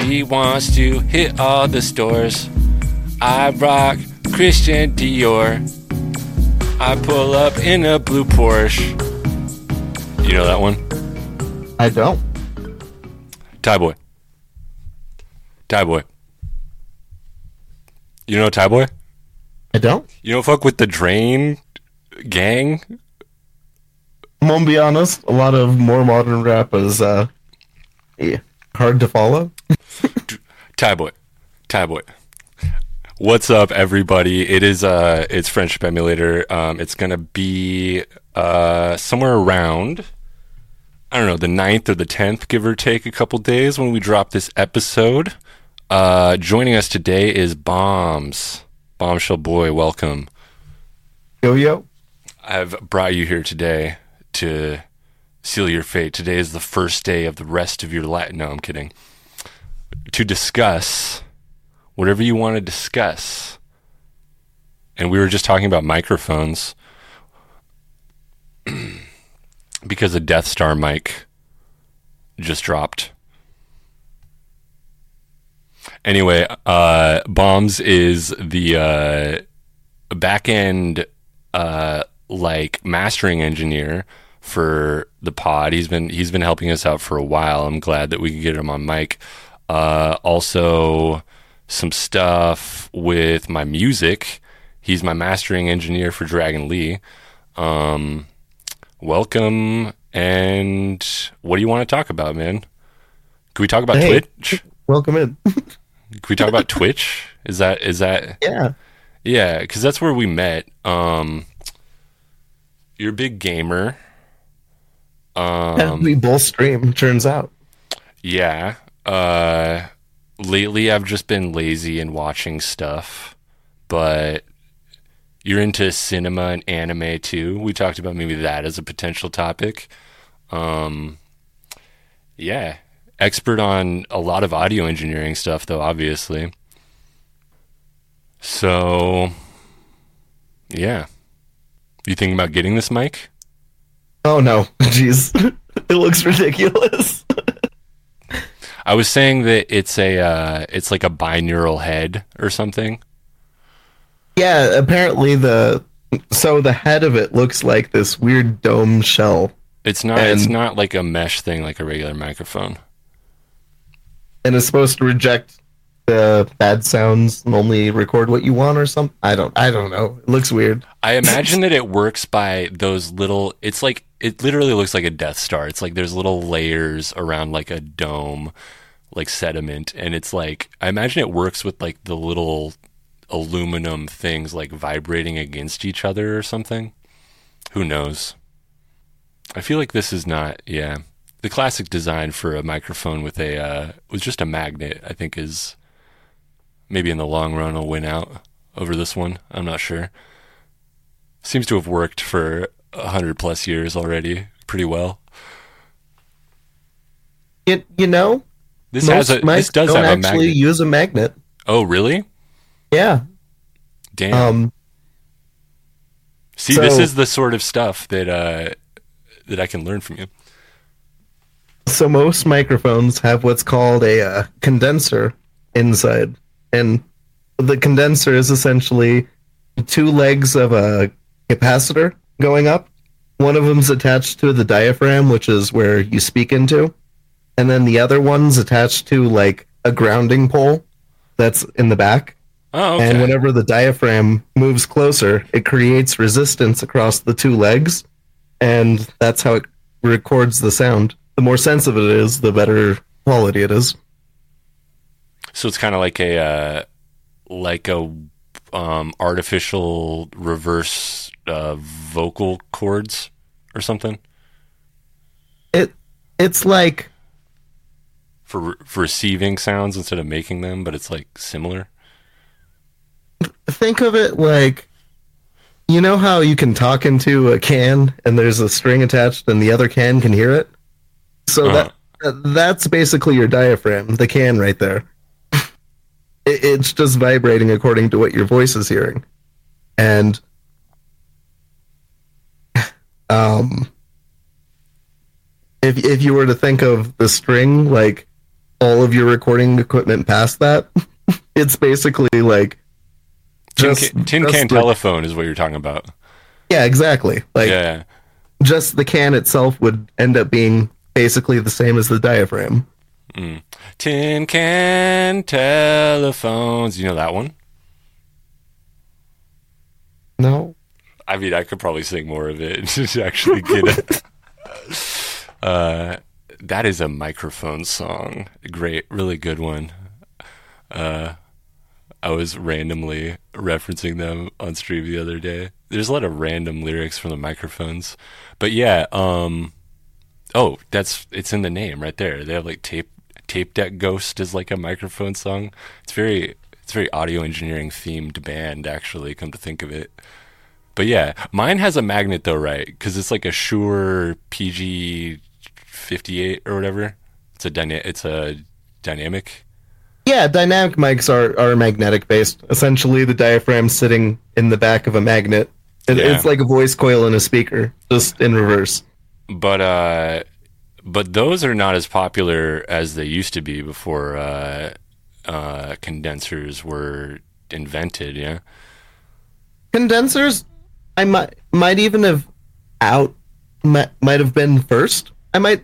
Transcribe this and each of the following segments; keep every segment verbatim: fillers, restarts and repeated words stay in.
She wants to hit all the stores. I rock Christian Dior. I pull up in a blue Porsche. You know that one? I don't. Tyboi. Tyboi. You know Tyboi? I don't. You don't fuck with the Drain gang? I'm gonna be honest, a lot of more modern rap is uh, yeah, hard to follow. Tyboi. Tyboi. What's up, everybody? It is uh, it's Friendship Emulator. Um, it's gonna be uh, somewhere around, I don't know, the ninth or the tenth, give or take a couple days, when we drop this episode. Uh, joining us today is Bombs. Bombshell Boy, welcome. Yo, yo. I've brought you here today to seal your fate. Today is the first day of the rest of your life. No, I'm kidding. To discuss whatever you want to discuss. And we were just talking about microphones. Because a Death Star mic just dropped. Anyway, uh, Bombs is the uh, back-end uh, like mastering engineer for the pod. He's been he's been helping us out for a while. I'm glad that we could get him on mic. Uh, also, some stuff with my music. He's my mastering engineer for Dragon Lee. Um, welcome, and what do you want to talk about, man? Can we talk about hey. Twitch? Welcome in. Can we talk about Twitch? Is that is that yeah yeah? Because that's where we met. Um, you're a big gamer. Um, yeah, we both stream. Turns out. Yeah. Uh, lately, I've just been lazy and watching stuff. But you're into cinema and anime too. We talked about maybe that as a potential topic. Um, yeah. Expert on a lot of audio engineering stuff, though, obviously. So, yeah. You thinking about getting this mic? Oh, no. Jeez. It looks ridiculous. I was saying that it's a, uh, it's like a binaural head or something. Yeah, apparently the... So the head of it looks like this weird dome shell. It's not. And... It's not like a mesh thing like a regular microphone. And it's supposed to reject the bad sounds and only record what you want or something. I don't I don't know. It looks weird. I imagine that it works by those little... It's like... It literally looks like a Death Star. It's like there's little layers around like a dome, like sediment. And it's like... I imagine it works with like the little aluminum things like vibrating against each other or something. Who knows? I feel like this is not... Yeah. The classic design for a microphone with a uh, was just a magnet, I think, is maybe in the long run will win out over this one. I'm not sure. Seems to have worked for one hundred plus years already pretty well. It you know, this has a this does have a magnet. Don't actually use a magnet. Oh, really? Yeah. Damn. Um, See, so, this is the sort of stuff that uh, that I can learn from you. So most microphones have what's called a uh, condenser inside, and the condenser is essentially two legs of a capacitor going up. One of them's attached to the diaphragm, which is where you speak into, and then the other one's attached to like a grounding pole that's in the back. Oh, okay. And whenever the diaphragm moves closer, it creates resistance across the two legs, and that's how it records the sound. The more sensitive it is, the better quality it is. So it's kind of like a uh, like a um, artificial reverse uh, vocal cords or something. It it's like for, for receiving sounds instead of making them, but it's like similar. Think of it like, you know how you can talk into a can and there's a string attached and the other can can hear it. So uh-huh. that that's basically your diaphragm, the can right there. it, it's just vibrating according to what your voice is hearing. And um, if if you were to think of the string like all of your recording equipment past that. It's basically like just, tin can, tin just can like, telephone is what you're talking about. Yeah, exactly. Like yeah. just the can itself would end up being basically the same as the diaphragm. Mm. Tin can telephones. You know that one? No. I mean, I could probably sing more of it to actually get it. Uh, that is a microphone song. Great, really good one. Uh, I was randomly referencing them on stream the other day. There's a lot of random lyrics from the microphones, but yeah. Um, oh, that's it's in the name right there. They have like tape tape deck ghost is like a microphone song. It's very it's very audio engineering themed band actually. Come to think of it. But yeah, mine has a magnet though, right? Because it's like a Shure P G fifty-eight or whatever. It's a dyna- It's a dynamic. Yeah, dynamic mics are, are magnetic based. Essentially, the diaphragm's sitting in the back of a magnet. It, yeah. It's like a voice coil in a speaker, just in reverse. But uh, but those are not as popular as they used to be before uh, uh, condensers were invented. Yeah, condensers. I might might even have out might, might have been first. I might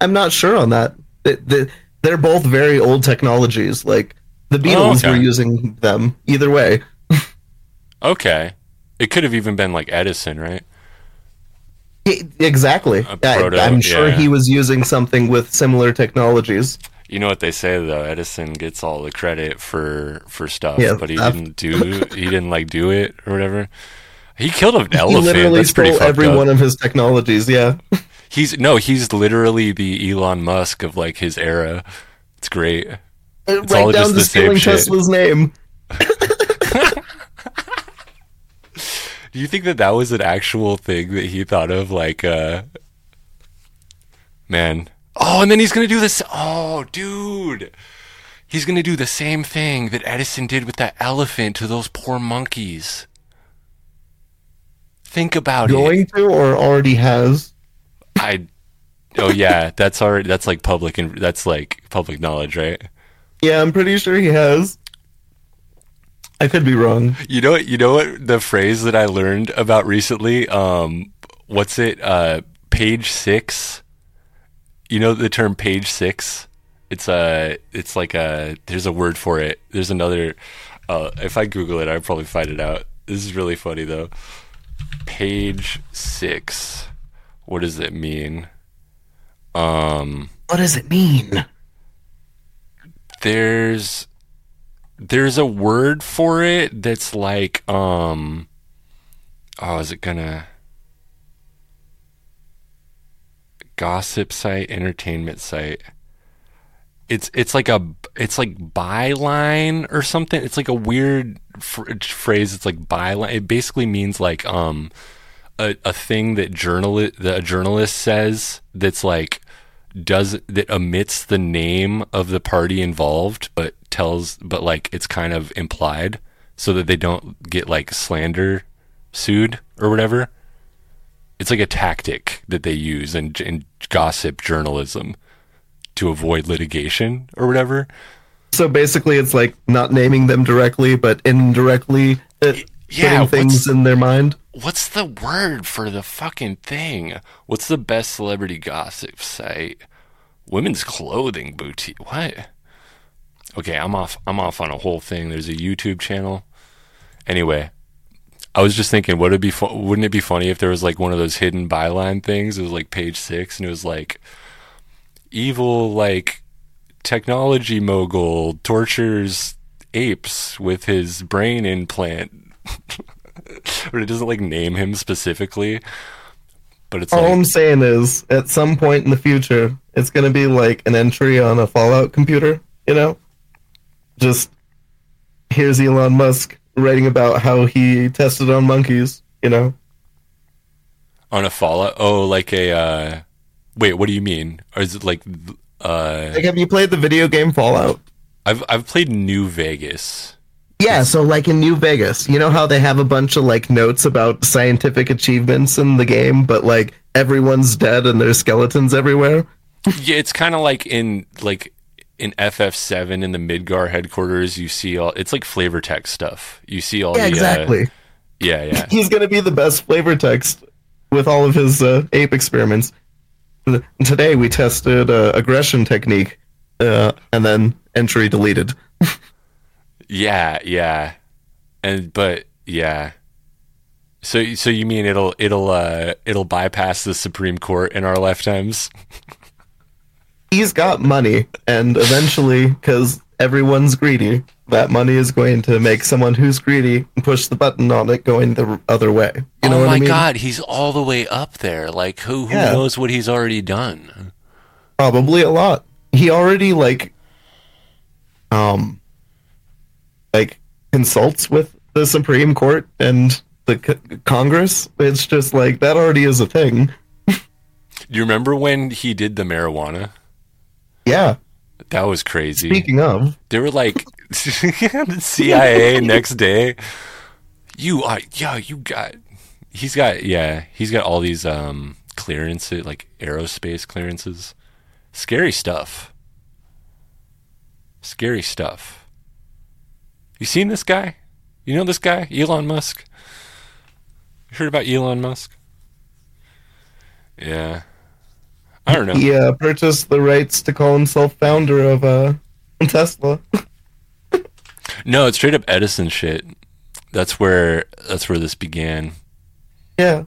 I'm not sure on that. They, they, they're both very old technologies. Like the Beatles oh, okay. were using them either way. Okay, it could have even been like Edison, right? He, exactly. Proto, I, I'm sure yeah. he was using something with similar technologies. You know what they say though, Edison gets all the credit for for stuff, yeah, but he I've... didn't do he didn't like do it or whatever. He killed an elephant. He literally That's stole every up. one of his technologies, yeah. he's No, he's literally the Elon Musk of, like, his era. It's great. It's right all down just to the stealing same Tesla's shit. name. Do you think that that was an actual thing that he thought of? Like, uh... Man. Oh, and then he's gonna do this... Oh, dude! He's gonna do the same thing that Edison did with that elephant to those poor monkeys. Think about going it. Going to or already has. I. Oh yeah, that's already that's like public and that's like public knowledge, right? Yeah, I'm pretty sure he has. I could be wrong. You know what? You know what? The phrase that I learned about recently. Um, what's it? Uh, page six. You know the term page six? It's a. It's like a. There's a word for it. There's another. Uh, if I Google it, I'll probably find it out. This is really funny though. Page six. What does it mean? Um, what does it mean? There's there's a word for it that's like um oh is it gonna gossip site, entertainment site. It's it's like a it's like byline or something. It's like a weird fr- phrase. It's like byline. It basically means like um a a thing that journal that a journalist says that's like does that omits the name of the party involved, but tells but like it's kind of implied so that they don't get like slander sued or whatever. It's like a tactic that they use in in gossip journalism. To avoid litigation or whatever. So basically it's like not naming them directly, but indirectly it, yeah, putting things in their mind. What's the word for the fucking thing? What's the best celebrity gossip site? Women's clothing boutique. What? Okay, I'm off. I'm off on a whole thing. There's a YouTube channel. Anyway, I was just thinking, would it be fu- wouldn't it be funny if there was like one of those hidden byline things? It was like page six and it was like, evil like technology mogul tortures apes with his brain implant. But it doesn't like name him specifically, but it's all like, I'm saying is at some point in the future it's gonna be like an entry on a Fallout computer, you know, just here's Elon Musk writing about how he tested on monkeys, you know, on a Fallout. Oh, like a uh wait, what do you mean? Or is it like, uh... like, have you played the video game Fallout? I've I've played New Vegas. Yeah, so like in New Vegas, you know how they have a bunch of like notes about scientific achievements in the game, but like everyone's dead and there's skeletons everywhere? Yeah, it's kind of like in like in F F seven in the Midgar headquarters, you see all, it's like flavor text stuff. You see all yeah, the... Exactly. Uh, yeah, yeah. He's going to be the best flavor text with all of his uh, ape experiments. Today we tested uh, aggression technique uh, and then entry deleted. yeah, yeah. And, but, yeah. So, so you mean it'll it'll uh, it'll bypass the Supreme Court in our lifetimes? He's got money, and eventually, because everyone's greedy, that money is going to make someone who's greedy push the button on it going the other way. You oh know what my I mean? God, he's all the way up there. Like, who who yeah. knows what he's already done? Probably a lot. He already like, um, like consults with the Supreme Court and the c- Congress. It's just like, that already is a thing. Do you remember when he did the marijuana? Yeah. That was crazy. Speaking of, they were like, the C I A next day. You are, yeah, you got, he's got, yeah, he's got all these um, clearances, like aerospace clearances. Scary stuff. Scary stuff. You seen this guy? You know this guy? Elon Musk? Heard about Elon Musk? Yeah, I don't know. He uh, purchased the rights to call himself founder of uh, Tesla. No, it's straight up Edison shit. That's where that's where this began. Yeah,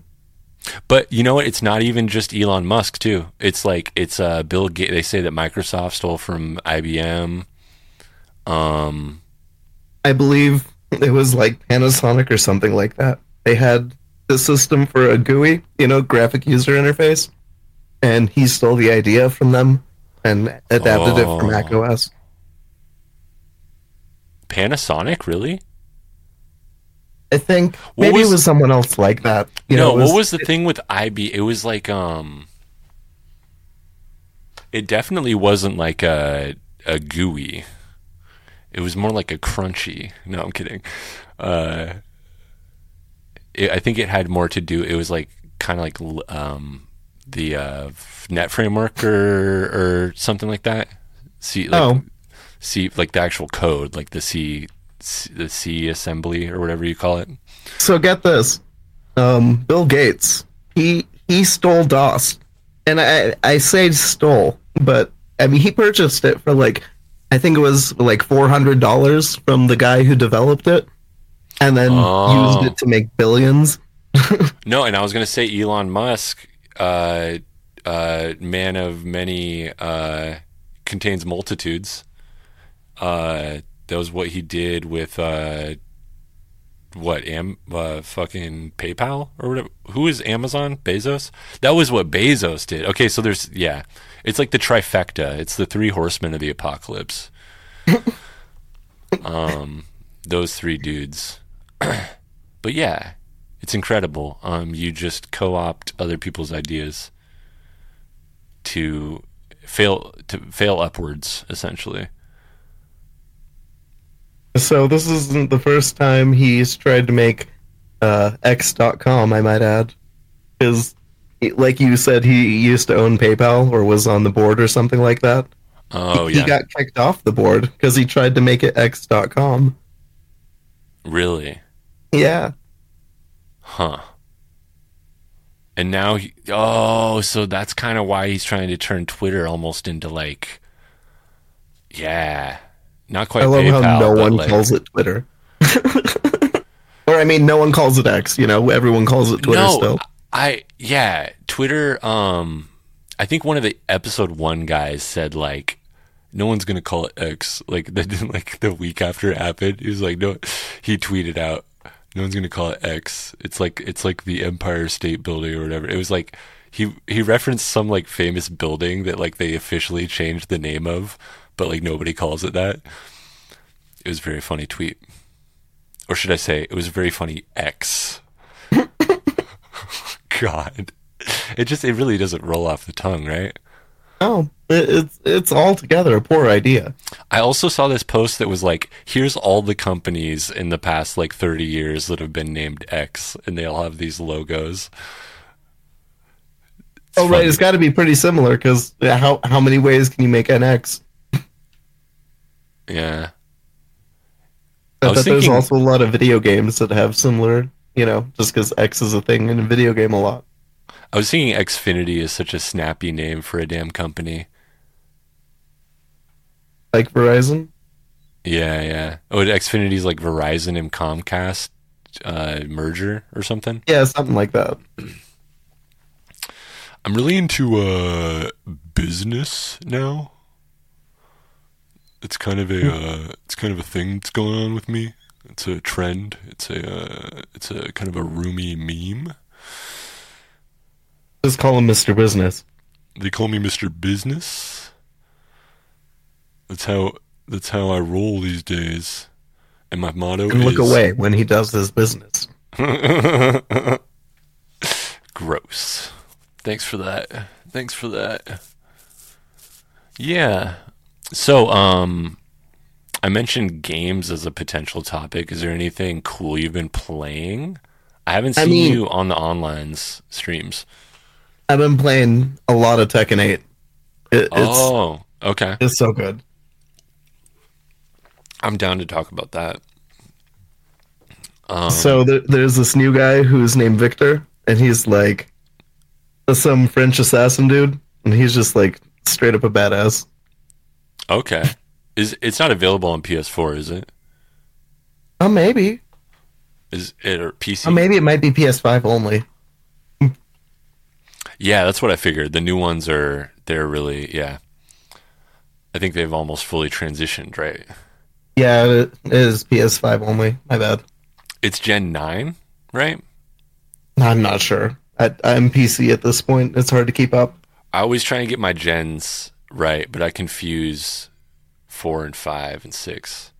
but you know what? It's not even just Elon Musk too. It's like it's uh, Bill Gates. They say that Microsoft stole from I B M. Um, I believe it was like Panasonic or something like that. They had the system for a G U I, you know, graphic user interface, and he stole the idea from them and adapted oh. it for macOS. Panasonic, really? I think what maybe was, it was someone else like that. You no, know, was, what was the it, thing with I B M? It was like um, it definitely wasn't like a a G U I. It was more like a crunchy. No, I'm kidding. Uh. I think it had more to do. It was like kind of like um, the uh, Net Framework or or something like that. See, like, oh, see, like the actual code, like the C, C, the C assembly or whatever you call it. So get this, um, Bill Gates, he he stole DOS, and I I say stole, but I mean he purchased it for like I think it was like four hundred dollars from the guy who developed it. And then oh. used it to make billions. No, and I was going to say Elon Musk, uh, uh, man of many, uh, contains multitudes. Uh, that was what he did with uh, what Am uh, fucking PayPal or whatever. Who is Amazon? Bezos. That was what Bezos did. Okay, so there's yeah, it's like the trifecta. It's the three horsemen of the apocalypse. um, those three dudes. But yeah, it's incredible. Um, you just co-opt other people's ideas to fail to fail upwards, essentially. So this isn't the first time he's tried to make uh, X dot com, I might add. Because, like you said, he used to own PayPal or was on the board or something like that. Oh, he, yeah. He got kicked off the board because he tried to make it X dot com. Really? Yeah. Huh. And now he, oh, so that's kind of why he's trying to turn Twitter almost into like, yeah, not quite. I love PayPal, how no one like, calls it Twitter. Or I mean, no one calls it X. You know, everyone calls it Twitter. No, still. I yeah, Twitter. Um, I think one of the episode one guys said like, no one's gonna call it X. Like the like the week after it happened, he was like, no. He tweeted out, "No one's gonna call it X. It's like it's like the Empire State Building or whatever." It was like he he referenced some like famous building that like they officially changed the name of, but like nobody calls it that. It was a very funny tweet, or should I say, it was a very funny X. God, it just it really doesn't roll off the tongue, right? Oh, it's it's altogether a poor idea. I also saw this post that was like, here's all the companies in the past like thirty years that have been named X, and they all have these logos. It's oh, funny. Right. It's got to be pretty similar because how how many ways can you make an X? Yeah. I, I thought thinking... there's also a lot of video games that have similar, you know, just because X is a thing in a video game a lot. I was thinking Xfinity is such a snappy name for a damn company. Like Verizon? Yeah, yeah. Oh, Xfinity's like Verizon and Comcast uh, merger or something? Yeah, something like that. I'm really into uh, business now. It's kind of a uh, it's kind of a thing that's going on with me. It's a trend. It's a uh, it's a kind of a roomy meme. Just call him Mister Business. They call me Mister Business. That's how that's how I roll these days. And my motto and is look away when he does his business. Gross. Thanks for that. Thanks for that. Yeah. So, um, I mentioned games as a potential topic. Is there anything cool you've been playing? I haven't seen I mean, you on the online streams. I've been playing a lot of Tekken eight. It, it's, oh, okay. It's so good. I'm down to talk about that. Um, so there, there's this new guy who's named Victor, and he's like some French assassin dude, and he's just like straight up a badass. Okay. Is it's not available on P S four, is it? Oh, uh, maybe. Is it or P C? Oh, maybe it might be P S five only. Yeah, that's what I figured. The new ones are they're really yeah. I think they've almost fully transitioned, right? Yeah, it is P S five only. My bad. It's Gen nine, right? I'm not sure. I, I'm P C at this point. It's hard to keep up. I always try and get my gens right, but I confuse four and five and six.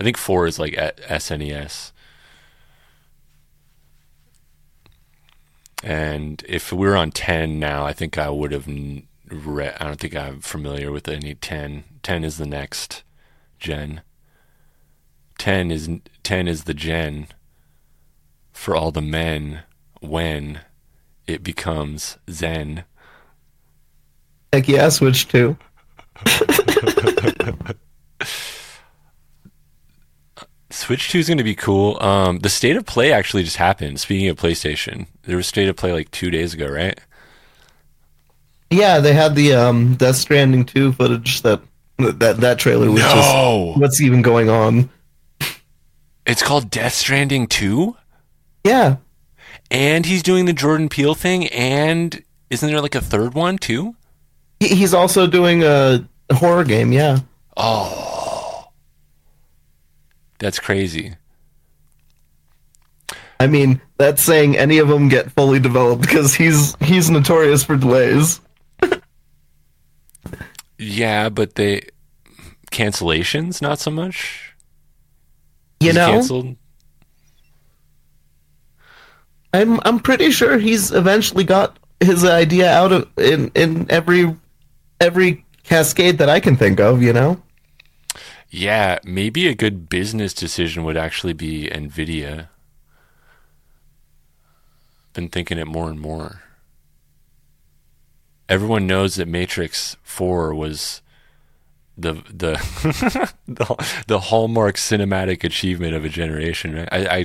I think four is like at S N E S. And if we were on ten now, I think I would have read. I don't think I'm familiar with any ten. ten is the next gen. ten is ten is the gen for all the men when it becomes Zen. Heck yeah, Switch two. Switch two is going to be cool. Um, the State of Play actually just happened. Speaking of PlayStation, there was State of Play like two days ago, right? Yeah, they had the um, Death Stranding two footage. That that that trailer was no! just what's even going on. It's called Death Stranding two? Yeah. And he's doing the Jordan Peele thing, and isn't there like a third one too? He's also doing a horror game, yeah. Oh. That's crazy. I mean, that's saying any of them get fully developed because he's he's notorious for delays. Yeah, but they... Cancellations, not so much? You he's know? Canceled? I'm, I'm pretty sure he's eventually got his idea out of in, in every... every cascade that I can think of, you know? Yeah, maybe a good business decision would actually be NVIDIA. Been thinking it more and more. Everyone knows that Matrix four was the the the, the hallmark cinematic achievement of a generation, right? I, I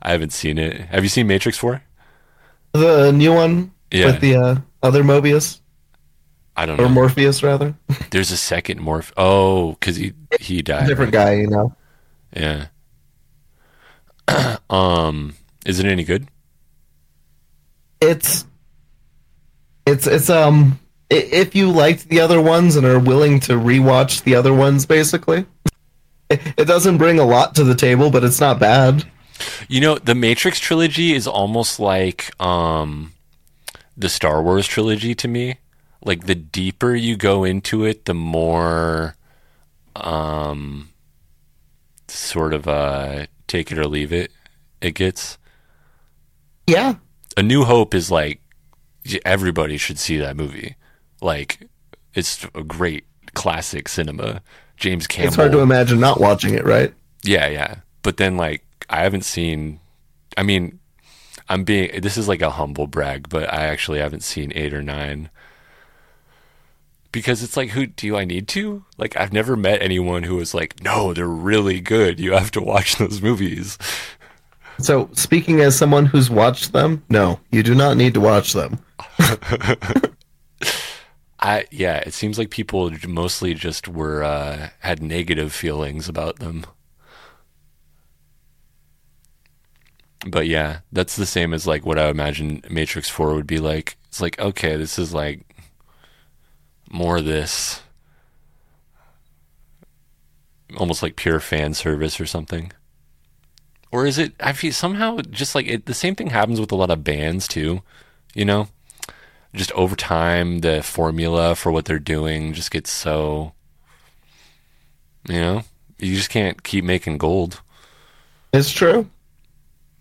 I haven't seen it. Have you seen Matrix four? The new one yeah. with the uh, other Mobius? I don't know. Or Morpheus, rather. There's a second Morph. Oh, because he, he died. Different right? guy, you know. Yeah. um, is it any good? It's, it's, it's, um, if you liked the other ones and are willing to rewatch the other ones, basically. It, it doesn't bring a lot to the table, but it's not bad. You know, the Matrix trilogy is almost like, um, the Star Wars trilogy to me. Like, the deeper you go into it, the more um, sort of uh, take it or leave it it gets. Yeah. A New Hope is like, everybody should see that movie. Like, it's a great classic cinema. James Campbell. It's hard to imagine not watching it, right? Yeah, yeah. But then, like, I haven't seen... I mean, I'm being... This is like a humble brag, but I actually haven't seen eight or nine... Because it's like, who do I need to? Like, I've never met anyone who was like, no, they're really good. You have to watch those movies. So, speaking as someone who's watched them, no, you do not need to watch them. I yeah, it seems like people mostly just were uh, had negative feelings about them. But yeah, that's the same as like what I imagine Matrix four would be like. It's like, okay, this is like more of this, almost like pure fan service or something. Or is it? I feel somehow just like it, the same thing happens with a lot of bands too. You know, just over time, the formula for what they're doing just gets so. You know, you just can't keep making gold. It's true.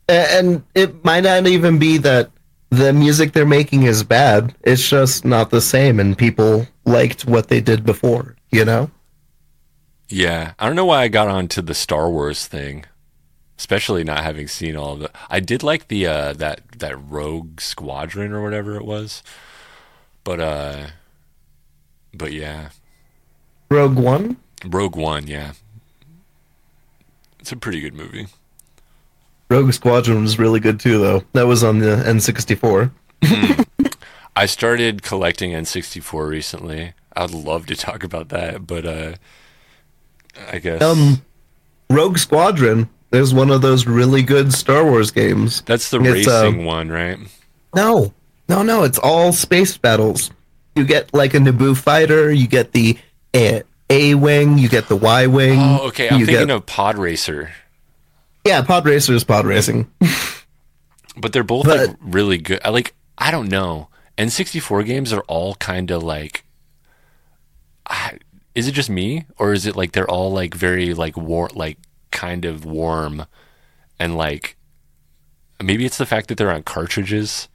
And it might not even be that the music they're making is bad. It's just not the same, and people liked what they did before, you know? Yeah. I don't know why I got onto the Star Wars thing, especially not having seen all of the... I did like the uh, that, that Rogue Squadron or whatever it was, but, uh, but yeah. Rogue One? Rogue One, yeah. It's a pretty good movie. Rogue Squadron was really good too, though. That was on the N sixty-four. mm. I started collecting N sixty-four recently. I'd love to talk about that, but uh, I guess um, Rogue Squadron is one of those really good Star Wars games. That's the it's, racing uh, one, right? No, no, no. It's all space battles. You get like a Naboo fighter. You get the A, a wing. You get the Y wing. Oh, okay. I'm you thinking get... of Podracer. Yeah, Podracer is pod racing. But they're both but, like, really good. I like I don't know. N sixty-four games are all kind of like I, is it just me or is it like they're all like very like war like kind of warm and like maybe it's the fact that they're on cartridges.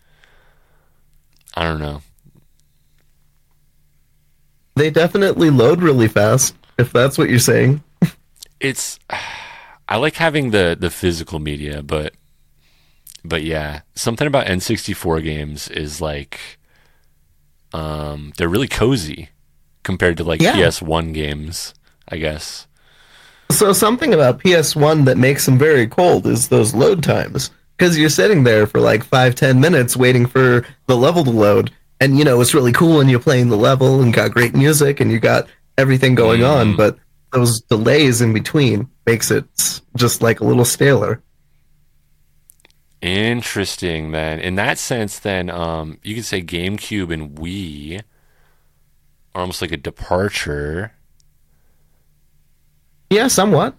I don't know. They definitely load really fast if that's what you're saying. It's I like having the, the physical media, but but yeah, something about N sixty-four games is like um, they're really cozy compared to like yeah. P S one games, I guess. So something about P S one that makes them very cold is those load times, because you're sitting there for like five ten minutes waiting for the level to load, and you know it's really cool and you're playing the level and got great music and you got everything going mm. on, but those delays in between makes it just like a little staler. Interesting, then. In that sense, then, um, you could say GameCube and Wii are almost like a departure. Yeah, somewhat.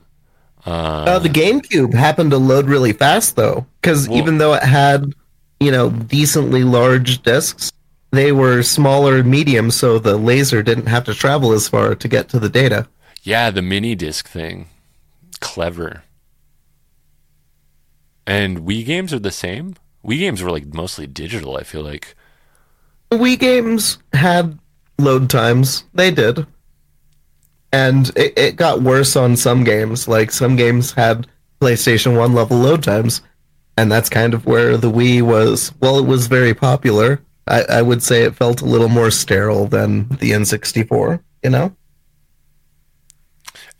Uh, uh, the GameCube happened to load really fast, though, because well, even though it had, you know, decently large discs, they were smaller medium, so the laser didn't have to travel as far to get to the data. Yeah, the mini disc thing. Clever. And Wii games are the same? Wii games were like mostly digital, I feel like. Wii games had load times. They did. And it, it got worse on some games. Like some games had PlayStation one level load times. And that's kind of where the Wii was. Well, it was very popular. I, I would say it felt a little more sterile than the N sixty-four, you know?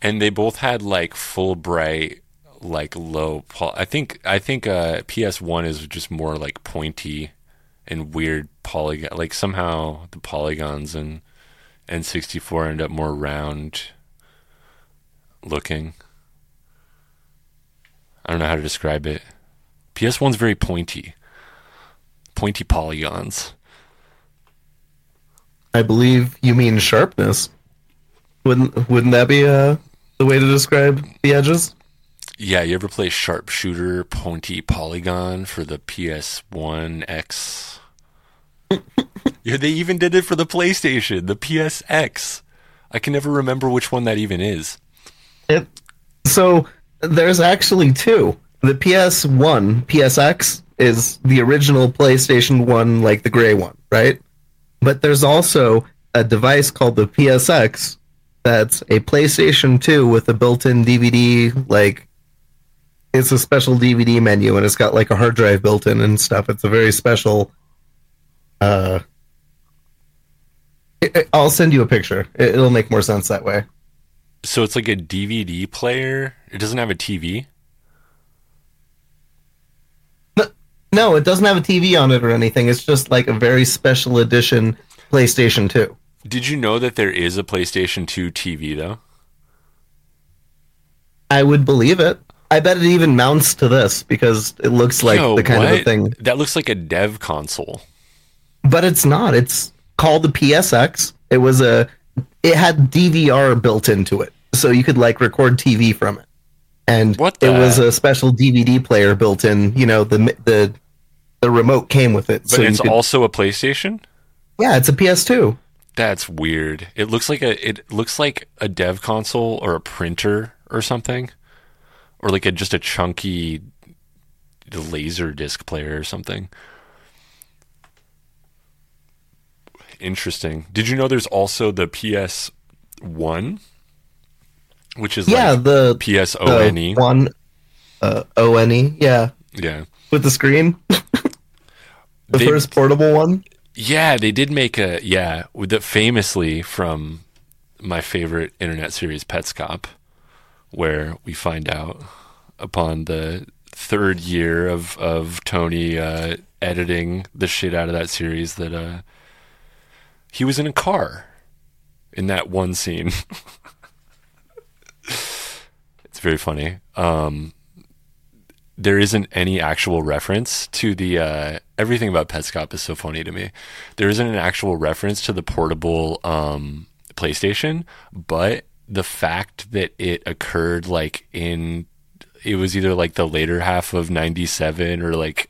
And they both had like full bright, like low. Pol- I think I think uh, P S one is just more like pointy and weird polygon. Like somehow the polygons and N sixty-four end up more round looking. I don't know how to describe it. P S one's very pointy, pointy polygons. I believe you mean sharpness. Wouldn't wouldn't that be a? The way to describe the edges? Yeah, you ever play Sharpshooter Pointy Polygon for the P S one X? Yeah, they even did it for the PlayStation, the P S X. I can never remember which one that even is. It, so, there's actually two. The P S one, P S X, is the original PlayStation one, like the gray one, right? But there's also a device called the P S X, that's a PlayStation two with a built-in D V D, like, it's a special D V D menu, and it's got, like, a hard drive built in and stuff. It's a very special, uh, It, it, I'll send you a picture. It, it'll make more sense that way. So it's like a D V D player? It doesn't have a T V? No, no, it doesn't have a T V on it or anything. It's just like a very special edition PlayStation two. Did you know that there is a PlayStation two T V, though? I would believe it. I bet it even mounts to this, because it looks like Yo, the kind what? of a thing. That looks like a dev console. But it's not. It's called the P S X. It was a... It had D V R built into it, so you could, like, record T V from it. And what the... it was a special D V D player built in. You know, the the the remote came with it. But so it's could... also a PlayStation? Yeah, it's a P S two. That's weird. It looks like a it looks like a dev console or a printer or something. Or like a just a chunky laser disc player or something. Interesting. Did you know there's also the P S one, which is yeah, like the P S O N E one uh, O N E, yeah, yeah, with the screen, the they, first portable one. Yeah, they did make a yeah, with the famously from my favorite internet series, Petscop, where we find out upon the third year of of Tony uh, editing the shit out of that series that uh. He was in a car in that one scene. It's very funny. Um, there isn't any actual reference to the... Uh, everything about Petscop is so funny to me. There isn't an actual reference to the portable um, PlayStation, but the fact that it occurred like in... It was either like the later half of ninety-seven or like...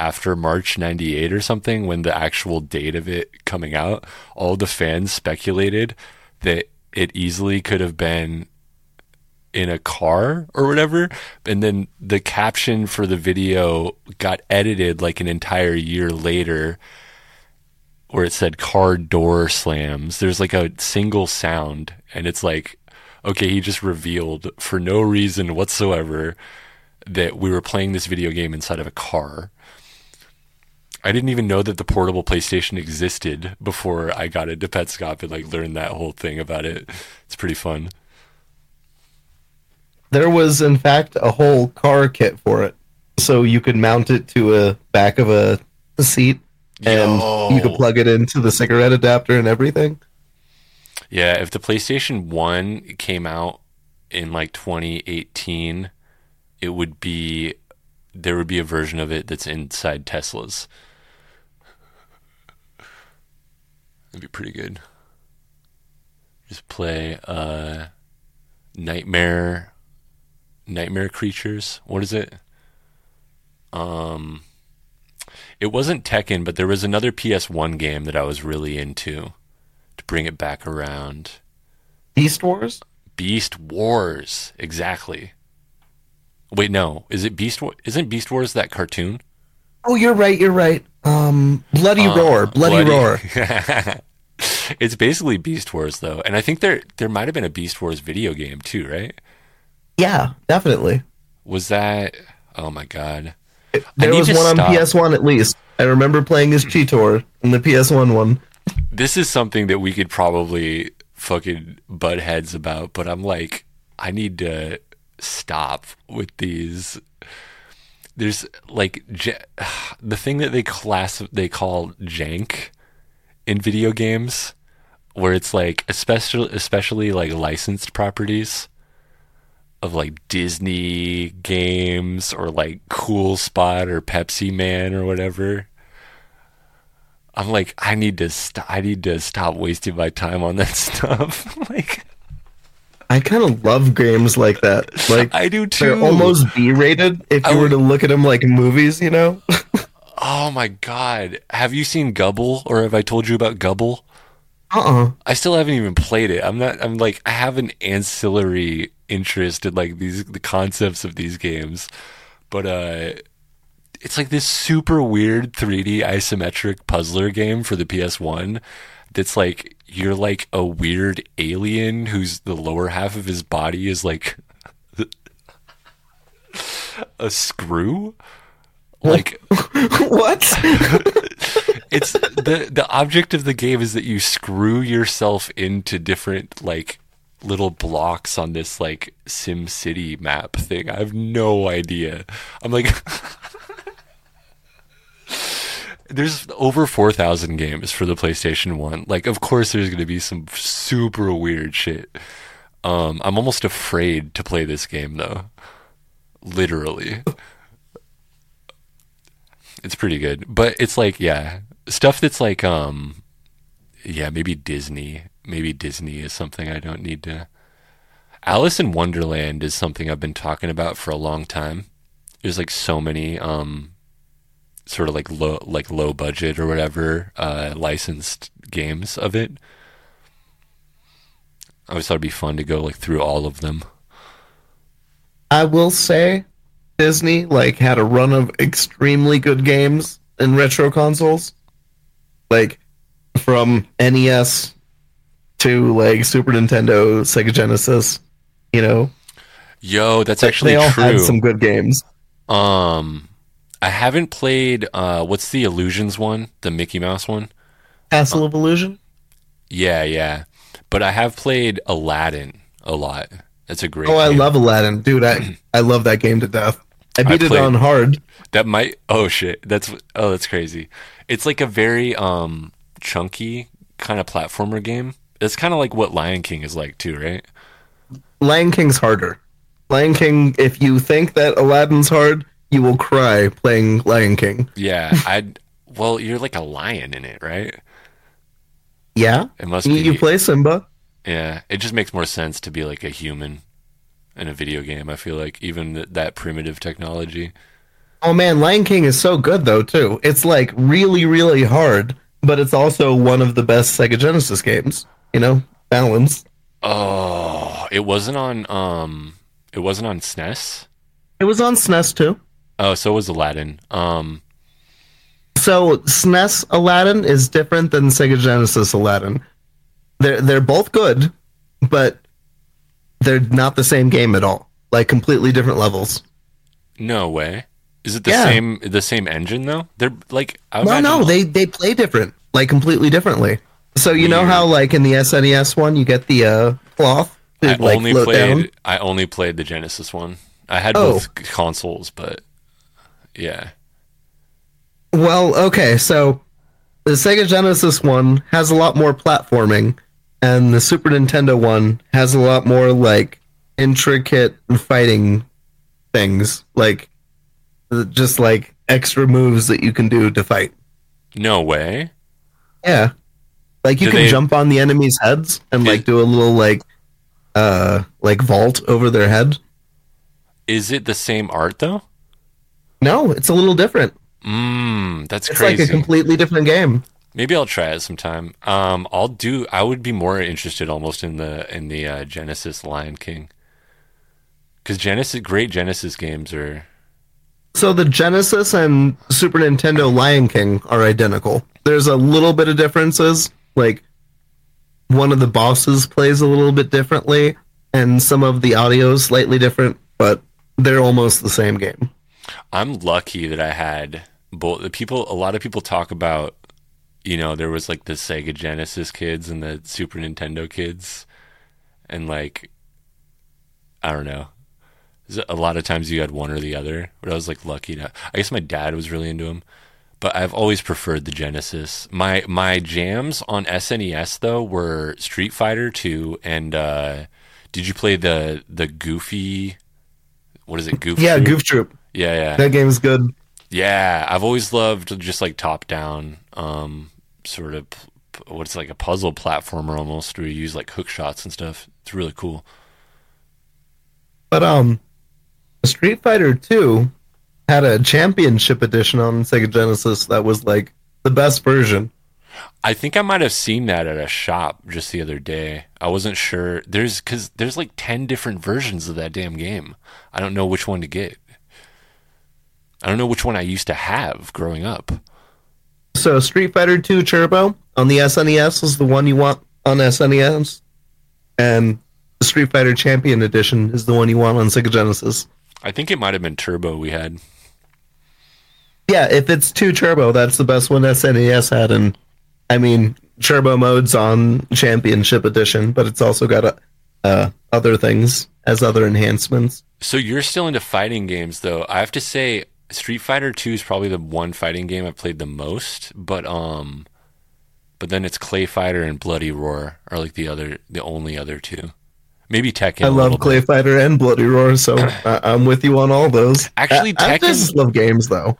after March ninety-eight or something, when the actual date of it coming out, all the fans speculated that it easily could have been in a car or whatever. And then the caption for the video got edited like an entire year later where it said car door slams. There's like a single sound and it's like, okay, he just revealed for no reason whatsoever that we were playing this video game inside of a car. I didn't even know that the portable PlayStation existed before I got into Petscop and like learned that whole thing about it. It's pretty fun. There was, in fact, a whole car kit for it, so you could mount it to a back of a, a seat, and Yo. you could plug it into the cigarette adapter and everything. Yeah, if the PlayStation one came out in like twenty eighteen, it would be there would be a version of it that's inside Teslas. That'd be pretty good. Just play uh, Nightmare Nightmare Creatures. What is it? Um, it wasn't Tekken, but there was another P S one game that I was really into. To bring it back around. Beast Wars? Beast Wars, exactly. Wait, no. Is it Beast Wars? Isn't Beast Wars that cartoon? Oh, you're right, you're right. Um, Bloody um, Roar, Bloody, Bloody. Roar. It's basically Beast Wars, though. And I think there there might have been a Beast Wars video game, too, right? Yeah, definitely. Was that... Oh, my God. It, there was one stop. on P S one, at least. I remember playing as Cheetor in the P S one one. This is something that we could probably fucking butt heads about, but I'm like, I need to... stop with these. There's like j- the thing that they class they call jank in video games, where it's like especially especially like licensed properties of like Disney games or like Cool Spot or Pepsi Man or whatever. I'm like, I need to st- I need to stop wasting my time on that stuff. Like, I kind of love games like that. Like, I do too. They're almost B-rated if you would, were to look at them like movies, you know? Oh my God. Have you seen Gubble, or have I told you about Gubble? Uh-uh. I still haven't even played it. I'm not, I'm like, I have an ancillary interest in like these, the concepts of these games. But uh, it's like this super weird three D isometric puzzler game for the P S one that's like, you're like a weird alien who's the lower half of his body is like a screw. Like what? it's the the object of the game is that you screw yourself into different like little blocks on this like Sim City map thing. I have no idea. I'm like there's over four thousand games for the PlayStation one. Like, of course there's going to be some super weird shit. Um, I'm almost afraid to play this game, though. Literally. It's pretty good. But it's like, yeah, stuff that's like, um, yeah, maybe Disney. Maybe Disney is something I don't need to... Alice in Wonderland is something I've been talking about for a long time. There's like so many... Um, sort of like low like low budget or whatever uh, licensed games of it. I always thought it'd be fun to go like through all of them. I will say Disney like had a run of extremely good games in retro consoles. Like from N E S to like Super Nintendo, Sega Genesis, you know. Yo, that's like, actually they all true. Had some good games. Um I haven't played, uh, what's the Illusions one? The Mickey Mouse one? Castle uh, of Illusion? Yeah, yeah. But I have played Aladdin a lot. That's a great oh, game. Oh, I love Aladdin. Dude, I, I love that game to death. I beat I played, it on hard. That might, oh shit. That's, oh, that's crazy. It's like a very um, chunky kind of platformer game. It's kind of like what Lion King is like too, right? Lion King's harder. Lion King, if you think that Aladdin's hard... You will cry playing Lion King. Yeah, I. Well, you're like a lion in it, right? Yeah, it must be. You play Simba. Yeah, it just makes more sense to be like a human in a video game. I feel like even th- that primitive technology. Oh man, Lion King is so good though too. It's like really, really hard, but it's also one of the best Sega Genesis games. You know, balance. Oh, it wasn't on. Um, it wasn't on S N E S. It was on S N E S too. Oh, so was Aladdin. Um, so S N E S Aladdin is different than Sega Genesis Aladdin. They're they're both good, but they're not the same game at all. Like completely different levels. No way. Is it the yeah. same the same engine though? They're like I no no they they play different, like completely differently. So you Weird. know how like in the S N E S one you get the uh, cloth. To, I like, only played down? I only played the Genesis one. I had oh. both consoles, but. Yeah. Well, okay, so the Sega Genesis one has a lot more platforming, and the Super Nintendo one has a lot more, like, intricate fighting things. Like, just, like, extra moves that you can do to fight. No way. Yeah. Like, you do can they... jump on the enemy's heads and, like, Is... do a little, like, uh, like, vault over their head. Is it the same art, though? No, it's a little different. Mmm, that's it's crazy. It's like a completely different game. Maybe I'll try it sometime. Um, I'll do. I would be more interested almost in the in the uh, Genesis Lion King, because Genesis, great Genesis games are. So the Genesis and Super Nintendo Lion King are identical. There's a little bit of differences. Like one of the bosses plays a little bit differently, and some of the audio is slightly different, but they're almost the same game. I'm lucky that I had both. The people, a lot of people talk about, you know, there was like the Sega Genesis kids and the Super Nintendo kids, and like, I don't know, a lot of times you had one or the other. But I was like lucky to. I guess my dad was really into them, but I've always preferred the Genesis. My my jams on S N E S though were Street Fighter two and uh, did you play the the Goofy? What is it? Goof yeah, Troop? Goof Troop. Yeah, yeah. That game's good. Yeah, I've always loved just like top-down um, sort of what's like a puzzle platformer almost, where you use like hook shots and stuff. It's really cool. But um, Street Fighter two had a championship edition on Sega Genesis that was like the best version. I think I might have seen that at a shop just the other day. I wasn't sure. There's because there's like ten different versions of that damn game. I don't know which one to get. I don't know which one I used to have growing up. So Street Fighter two Turbo on the S N E S is the one you want on S N E S. And the Street Fighter Champion Edition is the one you want on Sega Genesis. I think it might have been Turbo we had. yeah, if it's two turbo, that's the best one S N E S had. And I mean, turbo mode's on Championship Edition, but it's also got a, uh, other things as other enhancements. So you're still into fighting games, though. I have to say, Street Fighter two is probably the one fighting game I've played the most, but um, but then it's Clay Fighter and Bloody Roar are like the other, the only other two. Maybe Tekken. I love Clay bit. Fighter and Bloody Roar, so I, I'm with you on all those. Actually, I, Tekken. I just love games, though.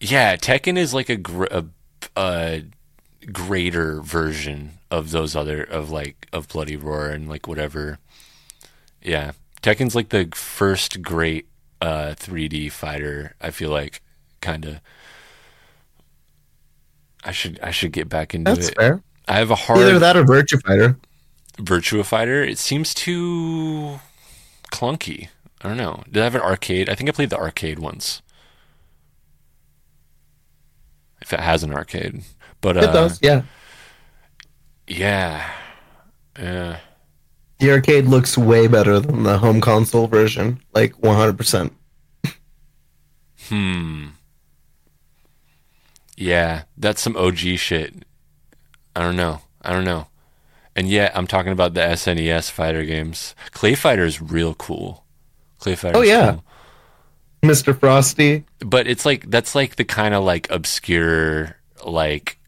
Yeah, Tekken is like a, gr- a, a greater version of those other of like of Bloody Roar and like whatever. Yeah, Tekken's like the first great uh, three D fighter. I feel like kind of. I should I should get back into That's it. That's fair. I have a hard either that or Virtua Fighter. Virtua Fighter, it seems too clunky. I don't know. Did I have an arcade? I think I played the arcade once. If it has an arcade, but uh, it does. Yeah, yeah, yeah. The arcade looks way better than the home console version, like one hundred percent. Hmm. Yeah, that's some O G shit. I don't know. I don't know. And yet, I'm talking about the S N E S fighter games. Clay Fighter is real cool. Clay Fighter. Oh yeah, cool. Mister Frosty. But it's like that's like the kind of like obscure, like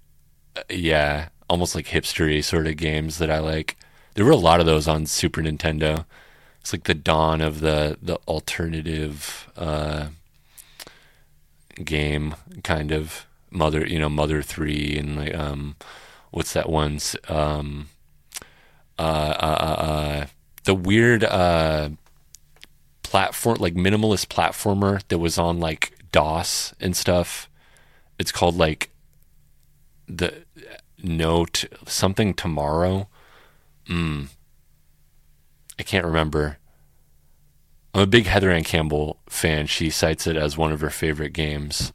yeah, almost like hipstery sort of games that I like. There were a lot of those on Super Nintendo. It's like the dawn of the the alternative uh, game kind of Mother, you know, Mother three and like um, what's that one? Um, Uh, uh, uh, uh, the weird uh, platform, like minimalist platformer that was on like DOS and stuff. It's called like the Note something tomorrow. Mm. I can't remember. I'm a big Heather Ann Campbell fan. She cites it as one of her favorite games.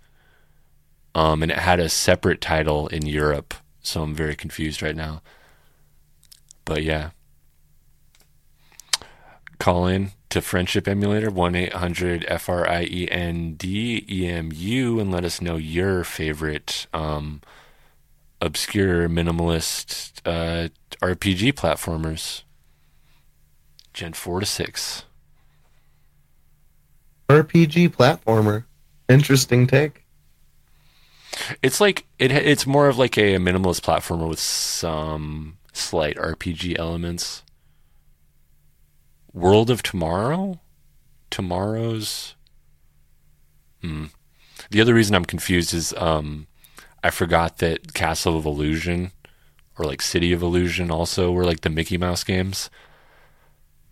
Um, and it had a separate title in Europe, so I'm very confused right now. But yeah, call in to Friendship Emulator one eight hundred F R I E N D E M U and let us know your favorite um, obscure minimalist uh, R P G platformers, Gen four to six. R P G platformer, interesting take. It's like it. It's more of like a minimalist platformer with some slight R P G elements. World of Tomorrow? Tomorrow's... Hmm. The other reason I'm confused is um, I forgot that Castle of Illusion or like City of Illusion also were like the Mickey Mouse games.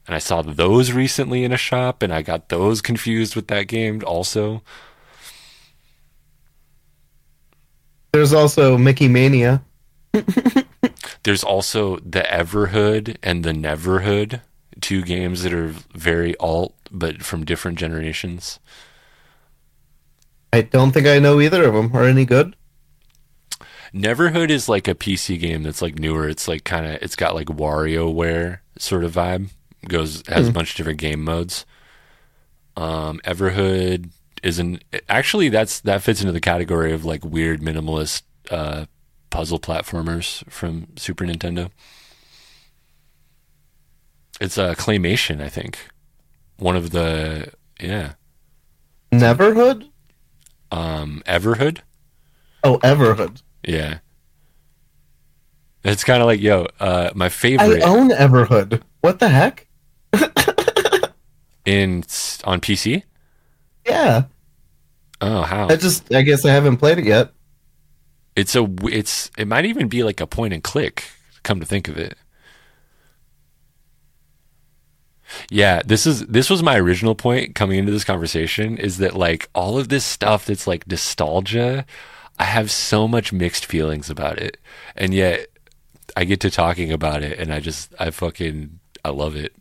And I saw those recently in a shop and I got those confused with that game also. There's also Mickey Mania. There's also the Everhood and the Neverhood, two games that are very alt, but from different generations. I don't think I know either of them. Are any good? Neverhood is like a P C game that's like newer. It's like kind of, it's got like WarioWare sort of vibe. It goes has mm. a bunch of different game modes. Um, Everhood is an actually that's that fits into the category of like weird minimalist Uh, puzzle platformers from Super Nintendo. It's a uh, claymation, I think. One of the yeah. Neverhood? Um, Everhood? Oh, Everhood. Yeah. It's kind of like, yo, uh, my favorite. I own Everhood. What the heck? In on P C? Yeah. Oh, how? I just I guess I haven't played it yet. It's a, it's, it might even be like a point and click, come to think of it. Yeah, this is, this was my original point coming into this conversation is that like all of this stuff that's like nostalgia, I have so much mixed feelings about it. And yet I get to talking about it and I just, I fucking, I love it.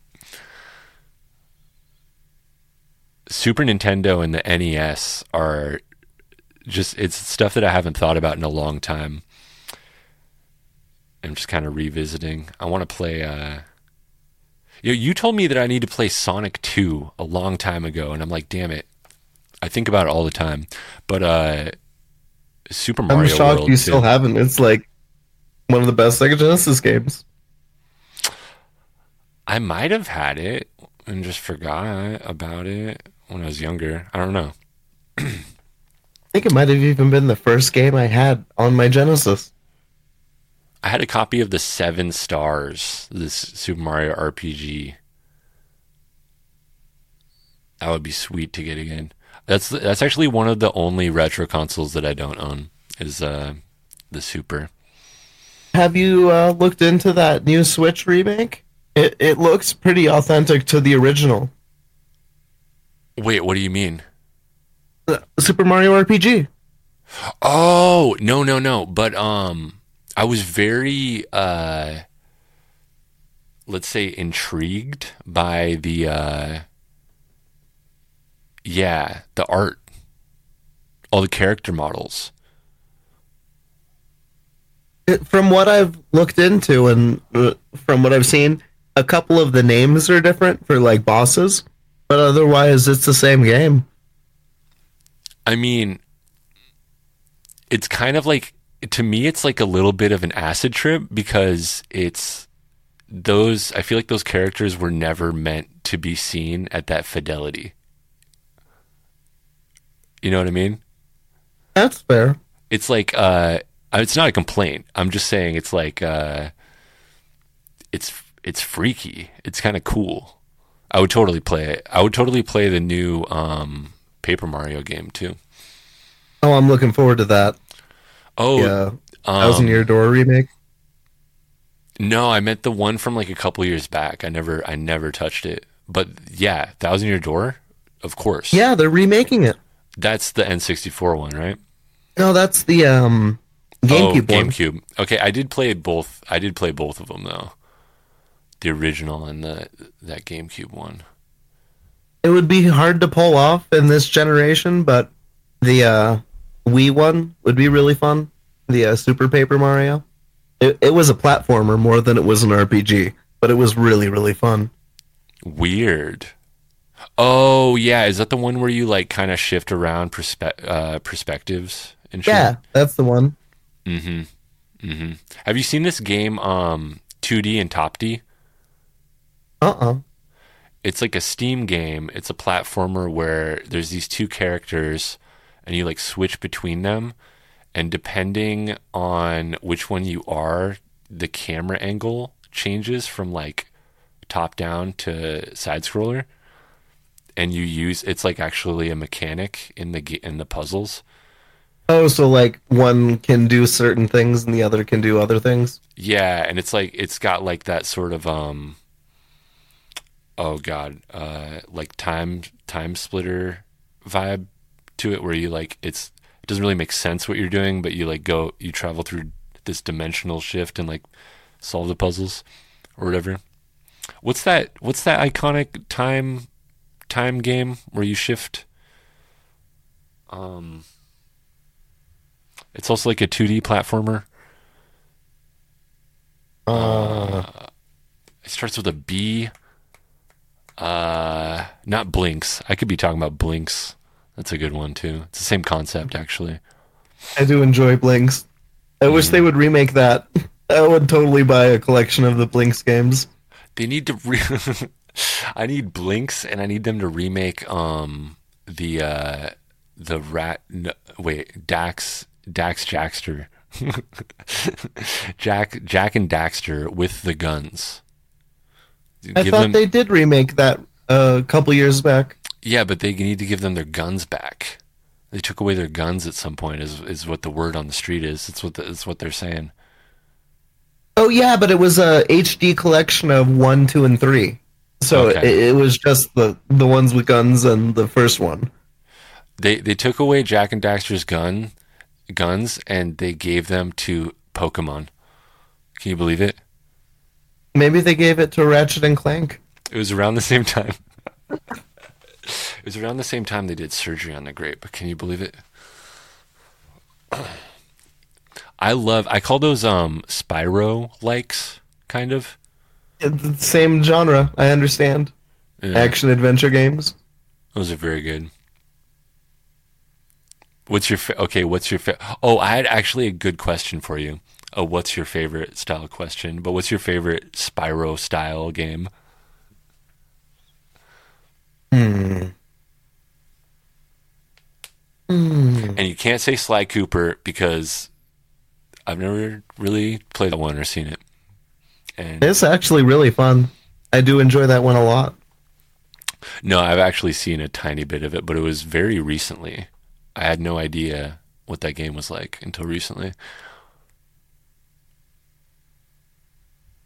Super Nintendo and the N E S are just it's stuff that I haven't thought about in a long time. I'm just kind of revisiting. I want to play uh you know, you told me that I need to play Sonic two a long time ago and I'm like, damn it, I think about it all the time. But uh, Super Mario World. I'm shocked World you still too. haven't. It's like one of the best Sega Genesis games. I might have had it and just forgot about it when I was younger. I don't know. I think it might have even been the first game I had on my Genesis. I had a copy of the Seven Stars, this Super Mario R P G. That would be sweet to get again. That's that's actually one of the only retro consoles that I don't own is uh, the Super. Have you uh, looked into that new Switch remake? It it looks pretty authentic to the original. Wait, what do you mean? Uh, Super Mario R P G. Oh, no, no, no. But um, I was very, uh, let's say, intrigued by the... Uh, Yeah, the art, all the character models. From what I've looked into and from what I've seen, a couple of the names are different for like bosses, but otherwise it's the same game. I mean, it's kind of like, to me, it's like a little bit of an acid trip because it's those, I feel like those characters were never meant to be seen at that fidelity. You know what I mean? That's fair. It's like, uh, it's not a complaint. I'm just saying it's like, uh, it's it's freaky. It's kind of cool. I would totally play it. I would totally play the new um, Paper Mario game too. Oh, I'm looking forward to that. Oh, yeah, Thousand um, Year Door remake. No, I meant the one from like a couple years back. I never, I never touched it. But yeah, Thousand Year Door, of course. Yeah, they're remaking it. That's the N sixty-four one, right? No, that's the um, GameCube one. Oh, GameCube. One. Okay, I did play both. I did play both of them though, the original and the that GameCube one. It would be hard to pull off in this generation, but the uh, Wii one would be really fun. The uh, Super Paper Mario. It, it was a platformer more than it was an R P G, but it was really really fun. Weird. Oh, yeah. Is that the one where you like kind of shift around perspe- uh, perspectives and shit? Yeah, that's the one. Mm-hmm. Mm-hmm. Have you seen this game, um, two D and Top D? Uh-uh. It's like a Steam game. It's a platformer where there's these two characters and you like switch between them. And depending on which one you are, the camera angle changes from like top down to side scroller. And you use it's like actually a mechanic in the in the puzzles. Oh, so like one can do certain things and the other can do other things. Yeah, and it's like it's got like that sort of um. Oh god, uh, like time time splitter vibe to it, where you like it's it doesn't really make sense what you're doing, but you like go you travel through this dimensional shift and like solve the puzzles or whatever. What's that? What's that iconic time? Time game where you shift. Um, it's also like a two D platformer. Uh, uh, it starts with a B. Uh, not Blinks. I could be talking about Blinks. That's a good one too. It's the same concept actually. I do enjoy Blinks. I mm. wish they would remake that. I would totally buy a collection of the Blinks games. They need to. Re- I need Blinks, and I need them to remake um, the uh, the rat. No, wait, Dax Dax Jackster, Jack Jack and Daxter with the guns. I give thought them, they did remake that uh, a couple years back. Yeah, but they need to give them their guns back. They took away their guns at some point. Is is what the word on the street is? It's what the, it's what they're saying. Oh yeah, but it was a H D collection of one, two, and three. So okay. it, it was just the, the ones with guns and the first one. They they took away Jack and Daxter's gun guns and they gave them to Pokemon. Can you believe it? Maybe they gave it to Ratchet and Clank. It was around the same time. It was around the same time they did surgery on the grape. But can you believe it? I love. I call those um Spyro likes kind of. The same genre, I understand. Yeah. Action adventure games. Those are very good. What's your fa- okay? What's your fa- oh? I had actually a good question for you. A what's your favorite style question? But what's your favorite Spyro style game? Hmm. Mm. And you can't say Sly Cooper because I've never really played that one or seen it. And it's actually really fun. I do enjoy that one a lot. No, I've actually seen a tiny bit of it, but it was very recently. I had no idea what that game was like until recently.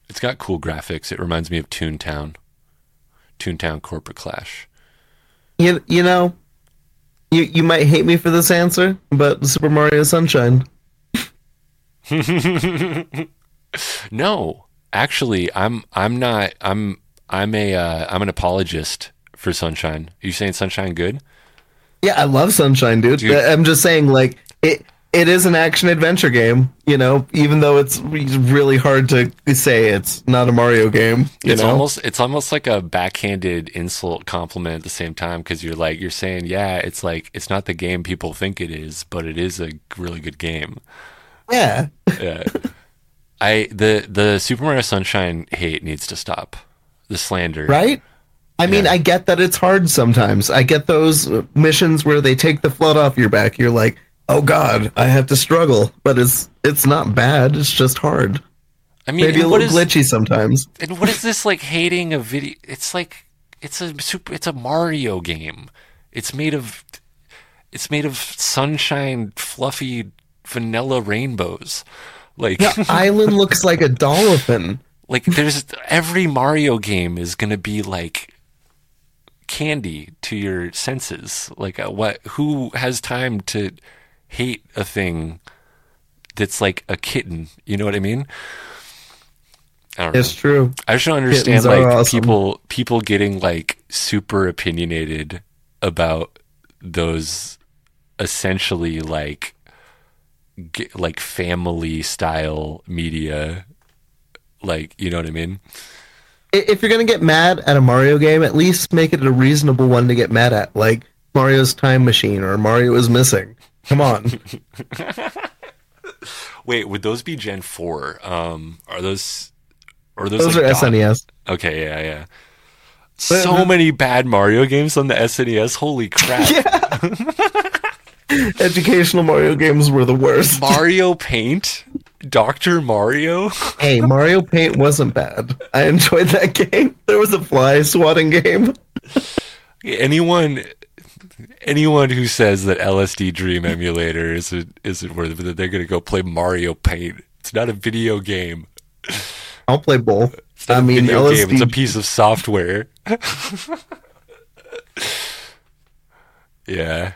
It's got cool graphics. It reminds me of Toontown. Toontown Corporate Clash. You, you know... You you might hate me for this answer, but Super Mario Sunshine. No, actually, I'm I'm not I'm I'm a uh, I'm an apologist for Sunshine. Are you saying Sunshine good? Yeah, I love Sunshine, dude. dude. I'm just saying, like it it is an action adventure game, you know. Even though it's really hard to say it's not a Mario game. You it's know? almost it's almost like a backhanded insult compliment at the same time, because you're like you're saying, yeah, it's like it's not the game people think it is, but it is a really good game. Yeah. Yeah. I the the Super Mario Sunshine hate needs to stop. The slander. Right? I mean, yeah. I get that it's hard sometimes. I get those missions where they take the flood off your back. You're like, "Oh god, I have to struggle." But it's it's not bad. It's just hard. I mean, maybe a little is, glitchy sometimes. And what is this like hating a video? It's like it's a super it's a Mario game. It's made of it's made of sunshine, fluffy vanilla rainbows. Like the island looks like a dolphin. Like there's every Mario game is going to be like candy to your senses. Like a, what who has time to hate a thing that's like a kitten? You know what I mean? I don't know. It's true. I just don't understand Kittens like awesome. people people getting like super opinionated about those essentially like Get, like family style media, like, you know what I mean? If you're gonna get mad at a Mario game, at least make it a reasonable one to get mad at, like Mario's Time Machine or Mario is Missing. Come on. Wait, would those be Gen four? Um, are those or those? Those like are dot- S N E S. Okay, yeah, yeah. But, so uh, many bad Mario games on the S N E S. Holy crap! Yeah. Educational Mario games were the worst. Mario Paint? Doctor Mario? Hey, Mario Paint wasn't bad. I enjoyed that game. There was a fly swatting game. Anyone anyone who says that L S D Dream Emulator isn't, isn't worth it, that they're going to go play Mario Paint. It's not a video game. I'll play both. It's not I a mean, video L S D... game. It's a piece of software. Yeah.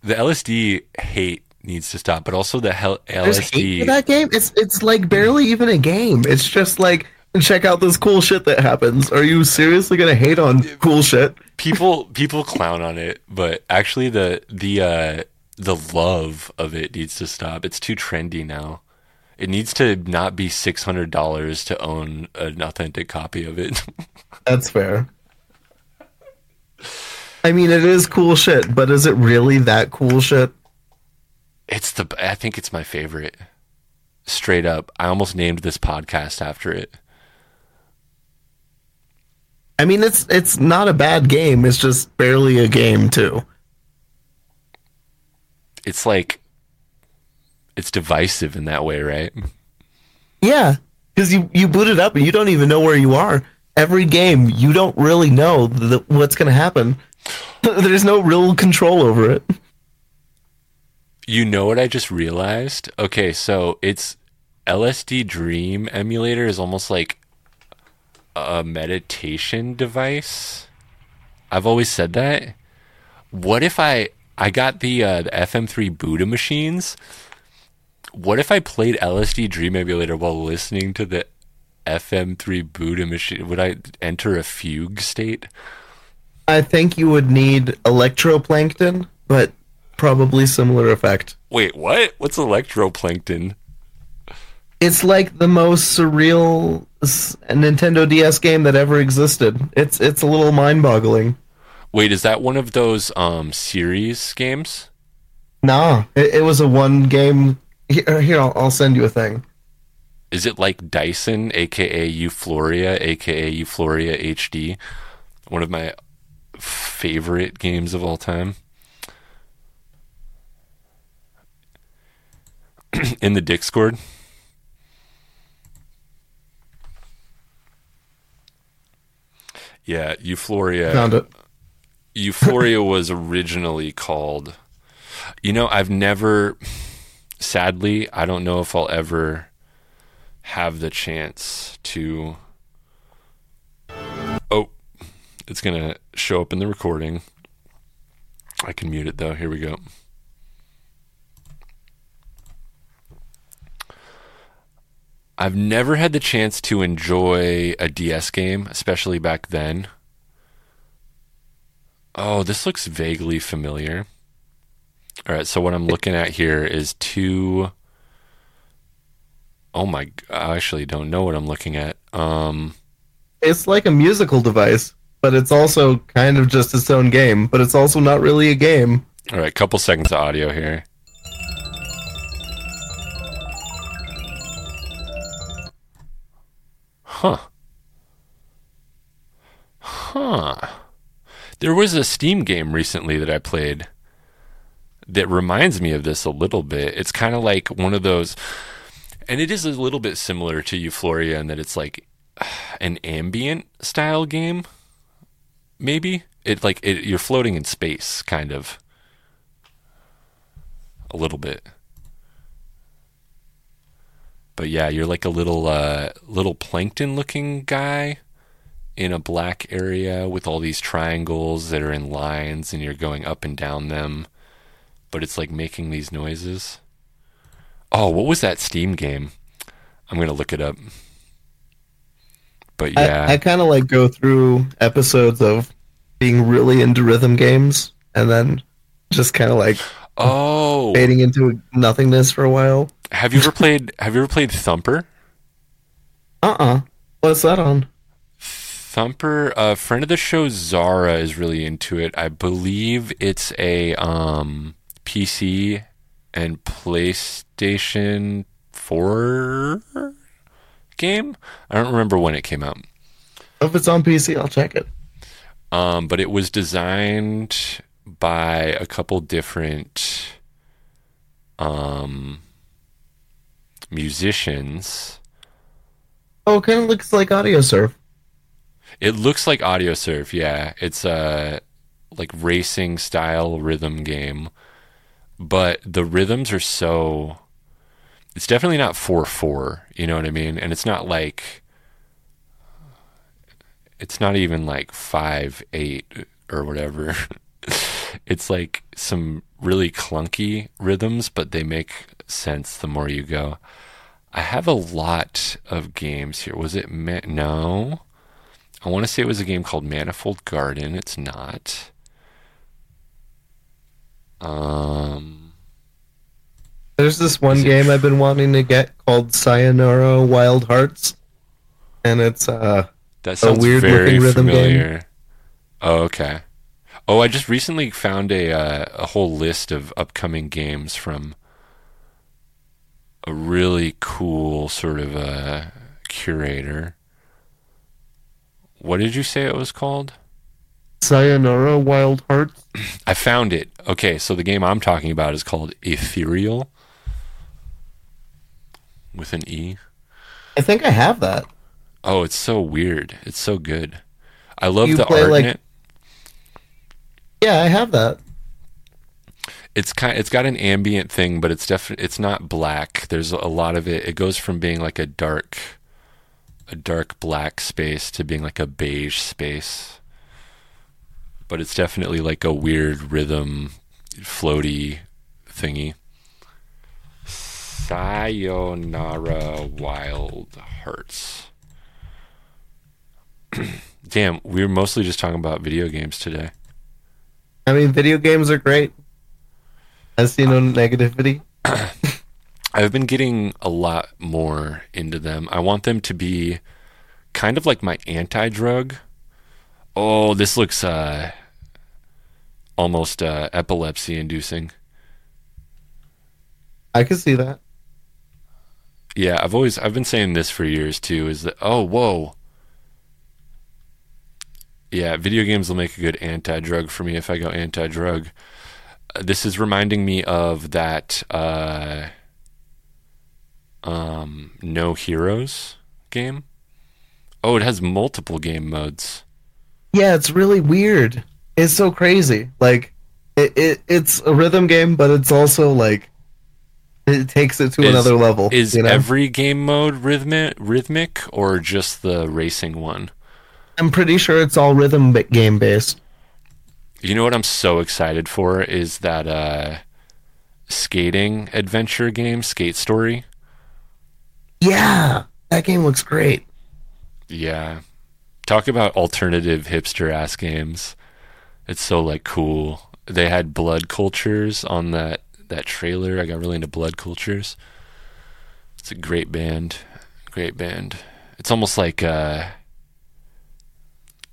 The L S D hate needs to stop, but also the hel- L S D. There's hate for that game? It's it's like barely even a game. It's just like, check out this cool shit that happens. Are you seriously gonna hate on cool shit? People people clown on it, but actually the the uh, the love of it needs to stop. It's too trendy now. It needs to not be six hundred dollars to own an authentic copy of it. That's fair. I mean, it is cool shit, but is it really that cool shit? It's the. I think it's my favorite. Straight up, I almost named this podcast after it. I mean, it's it's not a bad game. It's just barely a game too. It's like, it's divisive in that way, right? Yeah, because you you boot it up and you don't even know where you are. Every game, you don't really know the, what's going to happen. There's no real control over it. You know what I just realized? Okay, so it's L S D Dream Emulator is almost like a meditation device. I've always said that. What if I I got the uh, the F M three Buddha machines? What if I played L S D Dream Emulator while listening to the F M three Buddha machine? Would I enter a fugue state? I think you would need electroplankton, but probably similar effect. Wait, what? What's electroplankton? It's like the most surreal Nintendo D S game that ever existed. It's it's a little mind-boggling. Wait, is that one of those um, series games? Nah, it, it was a one game. Here, here I'll, I'll send you a thing. Is it like Dyson, aka Euphoria, aka Euphoria H D? One of my favorite games of all time. In the Discord. Yeah, Euphoria. Found it. Euphoria was originally called. You know, I've never. Sadly, I don't know if I'll ever have the chance to. Oh, it's gonna show up in the recording. I can mute it though. Here we go. I've never had the chance to enjoy a D S game, especially back then. Oh, this looks vaguely familiar. All right, so what I'm looking at here is two... Oh my... I actually don't know what I'm looking at. Um, it's like a musical device, but it's also kind of just its own game, but it's also not really a game. All right, couple seconds of audio here. Huh. Huh. There was a Steam game recently that I played that reminds me of this a little bit. It's kind of like one of those, and it is a little bit similar to Euphoria in that it's like an ambient style game, maybe? It like it, you're floating in space, kind of. A little bit. But yeah, you're like a little uh, little plankton-looking guy in a black area with all these triangles that are in lines, and you're going up and down them. But it's like making these noises. Oh, what was that Steam game? I'm gonna look it up. But yeah, I, I kind of like go through episodes of being really into rhythm games, and then just kind of like oh, fading into nothingness for a while. Have you ever played have you ever played Thumper? Uh-uh. What's that on? Thumper, a friend of the show Zara is really into it. I believe it's a um, P C and PlayStation four game. I don't remember when it came out. If it's on P C, I'll check it. Um, but it was designed by a couple different um musicians. Oh, it kind of looks like AudioSurf. It looks like AudioSurf, yeah. It's a like racing style rhythm game, but the rhythms are so. It's definitely not four four, you know what I mean? And it's not like. It's not even like five eight or whatever. It's like some really clunky rhythms, but they make sense the more you go. I have a lot of games here. Was it Ma- no? I want to say it was a game called Manifold Garden. It's not. Um, There's this one game tr- I've been wanting to get called Sayonara Wild Hearts, and it's uh, that sounds a weird-looking rhythm familiar. Game. Oh, okay. Oh, I just recently found a uh, a whole list of upcoming games from a really cool sort of a curator. What did you say it was called? Sayonara Wild Hearts. I found it. Okay, so the game I'm talking about is called Ethereal with an E. I think I have that. Oh, it's so weird. It's so good. I love you the art like... in it. Yeah, I have that. It's kind. It's got an ambient thing, but it's def. It's not black. There's a lot of it. It goes from being like a dark, a dark black space to being like a beige space. But it's definitely like a weird rhythm, floaty thingy. Sayonara Wild Hearts. Damn, we were mostly just talking about video games today. I mean, video games are great. I see no um, negativity. I've been getting a lot more into them. I want them to be kind of like my anti-drug. Oh, this looks uh, almost uh, epilepsy-inducing. I can see that. Yeah, I've always I've been saying this for years too. Is that oh whoa. Yeah, video games will make a good anti-drug for me if I go anti-drug. This is reminding me of that uh, um, No Heroes game. Oh, it has multiple game modes. Yeah, it's really weird. It's so crazy. Like, it, it it's a rhythm game, but it's also like it takes it to is, another level. Is you know? Every game mode rhythmic, rhythmic, or just the racing one? I'm pretty sure it's all rhythm game based. You know what I'm so excited for is that uh, skating adventure game, Skate Story. Yeah, that game looks great. Yeah. Talk about alternative hipster ass games. It's so like cool. They had blood cultures on that, that trailer. I got really into Blood Cultures. It's a great band. Great band. It's almost like uh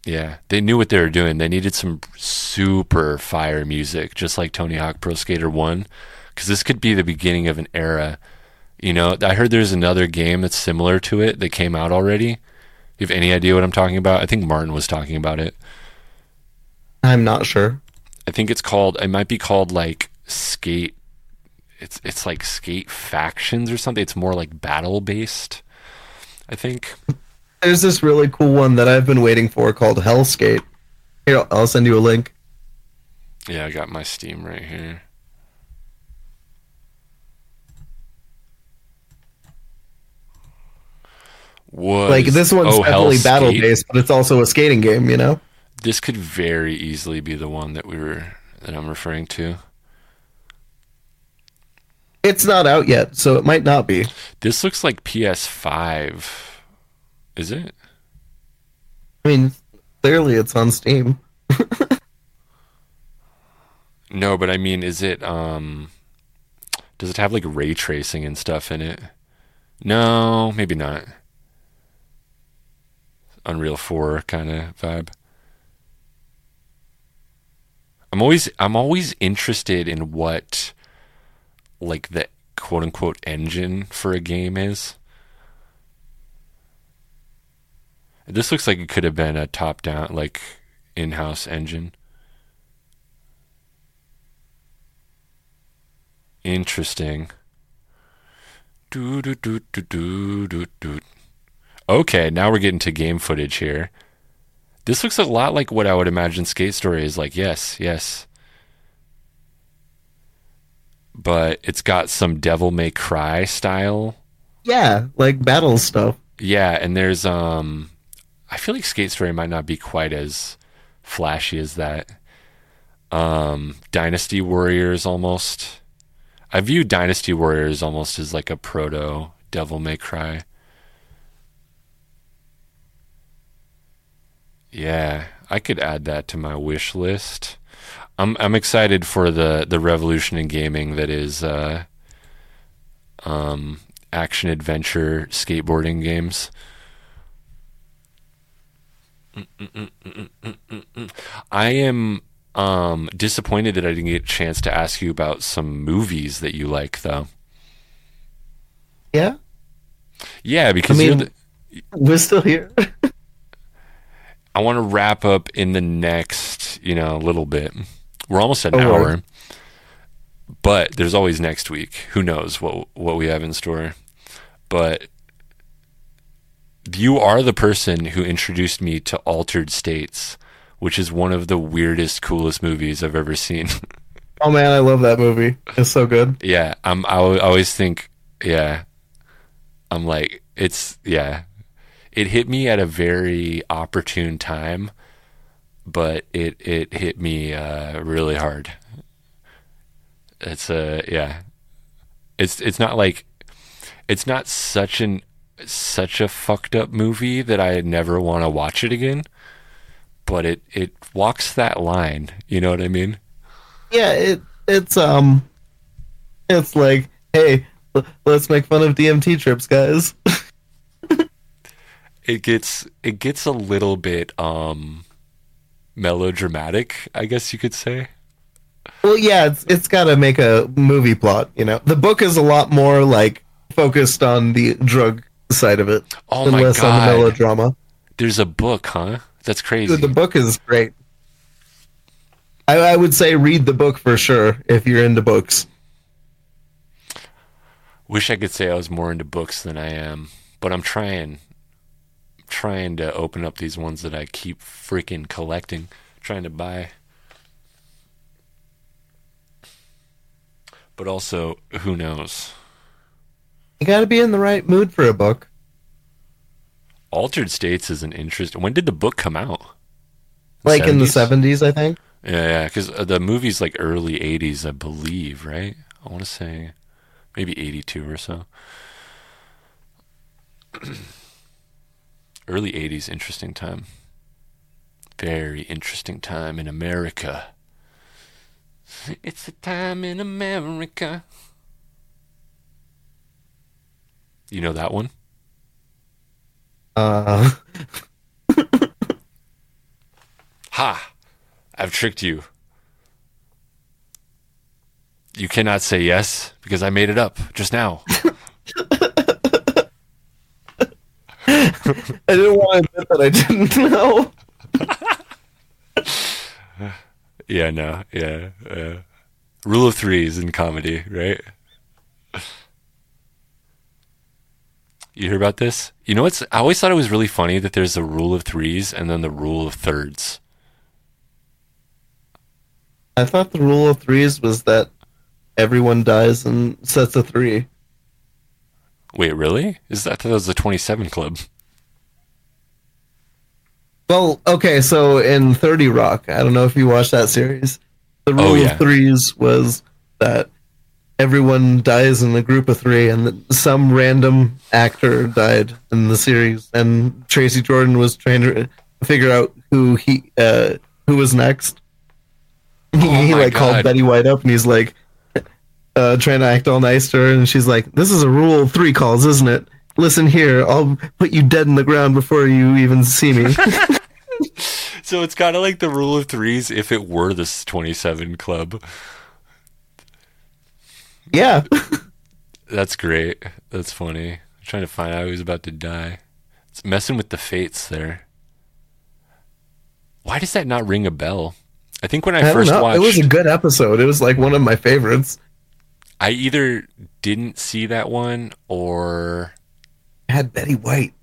yeah, they knew what they were doing. They needed some super fire music, just like Tony Hawk Pro Skater one, because this could be the beginning of an era. You know, I heard there's another game that's similar to it that came out already. You have any idea what I'm talking about? I think Martin was talking about it. I'm not sure. I think it's called, it might be called like Skate, it's it's like Skate Factions or something. It's more like battle-based, I think. There's this really cool one that I've been waiting for called Hellskate. Here, I'll send you a link. Yeah, I got my Steam right here. Was, like, this one's oh, heavily battle-based, but it's also a skating game, you know? This could very easily be the one that we were that I'm referring to. It's not out yet, so it might not be. This looks like P S five. Is it? I mean, clearly it's on Steam. No, but I mean, is it, um... does it have, like, ray tracing and stuff in it? No, maybe not. Unreal four kind of vibe. I'm always, I'm always interested in what, like, the quote-unquote engine for a game is. This looks like it could have been a top-down, like, in-house engine. Interesting. Do do do do do do do. Okay, now we're getting to game footage here. This looks a lot like what I would imagine Skate Story is like. Yes, yes. But it's got some Devil May Cry style. Yeah, like battle stuff. Yeah, and there's um. I feel like Skate Story might not be quite as flashy as that. Um, Dynasty Warriors almost. I view Dynasty Warriors almost as like a proto Devil May Cry. Yeah, I could add that to my wish list. I'm I'm excited for the, the revolution in gaming that is uh, um, action adventure skateboarding games. Mm, mm, mm, mm, mm, mm. I am um, disappointed that I didn't get a chance to ask you about some movies that you like, though. Yeah? Yeah, because I mean, you're the... we're still here. I want to wrap up in the next, you know, little bit. We're almost at an oh, hour. Right. But there's always next week. Who knows what what we have in store. But... you are the person who introduced me to Altered States, which is one of the weirdest, coolest movies I've ever seen. Oh man, I love that movie. It's so good. Yeah, I'm, I always think, yeah, I'm like, it's, yeah. It hit me at a very opportune time, but it, it hit me uh, really hard. It's a, uh, yeah. It's, it's not like, it's not such an, such a fucked up movie that I never want to watch it again, but it, it walks that line. You know what I mean? Yeah. It, it's, um, it's like, hey, l- let's make fun of D M T trips, guys. It gets, it gets a little bit, um, melodramatic, I guess you could say. Well, yeah, it's it's got to make a movie plot, you know. The book is a lot more like focused on the drug side of it. Oh my god! Unless on the melodrama. There's a book, huh? That's crazy. The book is great. I, I would say read the book for sure if you're into books. Wish I could say I was more into books than I am, but I'm trying, trying to open up these ones that I keep freaking collecting, trying to buy. But also, who knows? You got to be in the right mood for a book. Altered States is an interest. When did the book come out? The like seventies? In the seventies, I think. Yeah, because yeah, the movie's like early eighties, I believe, right? I want to say maybe eighty-two or so. Early eighties, interesting time. Very interesting time in America. It's a time in America. You know that one? Uh. Ha! I've tricked you. You cannot say yes because I made it up just now. I didn't want to admit that I didn't know. Yeah, no, yeah. Uh, rule of threes in comedy, right? You hear about this? You know what's? I always thought it was really funny that there's a rule of threes and then the rule of thirds. I thought the rule of threes was that everyone dies in sets of three. Wait, really? Is that, I thought that was the twenty-seven Club. Well, okay, so in thirty Rock, I don't know if you watched that series, the rule oh, yeah. of threes was that everyone dies in a group of three, and that some random actor died in the series, and Tracy Jordan was trying to figure out who he uh, who was next. He, oh he like God. called Betty White up, and he's like uh, trying to act all nice to her, and she's like, "This is a rule of three calls, isn't it? Listen here, I'll put you dead in the ground before you even see me." So it's kind of like the rule of threes if it were this twenty-seven Club. Yeah. That's great. That's funny. I'm trying to find out who's about to die. It's messing with the fates there. Why does that not ring a bell? I think when I, I first know. watched... It was a good episode. It was like one of my favorites. I either didn't see that one or... I had Betty White.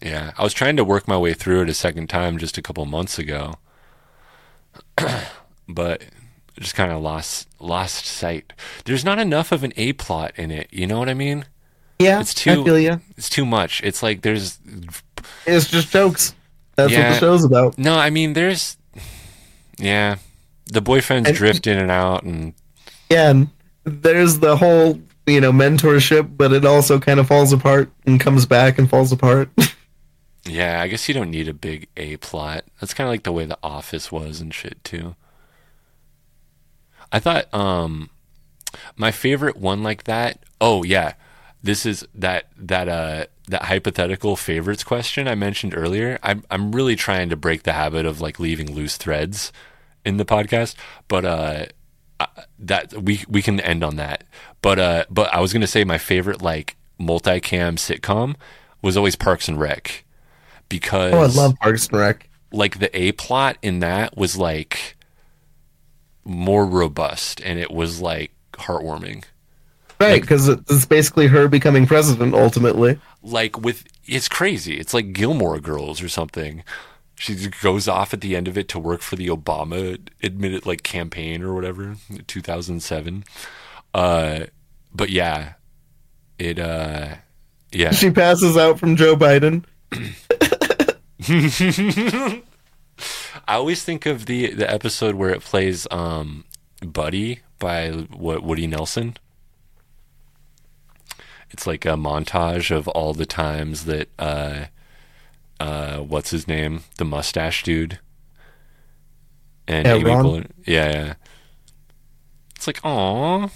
Yeah, I was trying to work my way through it a second time just a couple months ago. But just kind of lost lost sight. There's not enough of an A-plot in it, you know what I mean? Yeah, it's too, I feel you. It's too much. It's like there's... It's just jokes. That's yeah, what the show's about. No, I mean, there's... Yeah, the boyfriends and, drift in and out. and Yeah, and there's the whole... you know, mentorship, but it also kind of falls apart and comes back and falls apart. Yeah, I guess you don't need a big A-plot. That's kind of like the way The Office was and shit, too. I thought, um, my favorite one like that, oh, yeah, this is that, that, uh, that hypothetical favorites question I mentioned earlier. I'm, I'm really trying to break the habit of, like, leaving loose threads in the podcast, but, uh, Uh, that we we can end on that, but uh, but I was gonna say my favorite like multicam sitcom was always Parks and Rec, because oh I love Parks and Rec. Like the A plot in that was like more robust and it was like heartwarming, right? Because like, it's basically her becoming president ultimately. Like with it's crazy. It's like Gilmore Girls or something. She goes off at the end of it to work for the Obama admitted like campaign or whatever, two thousand seven. Uh, but yeah, it uh, yeah. She passes out from Joe Biden. I always think of the the episode where it plays um, Buddy by what Woody Nelson. It's like a montage of all the times that. Uh, Uh, what's his name? The mustache dude. And yeah, Amy Bullard. Yeah, yeah. It's like, aw.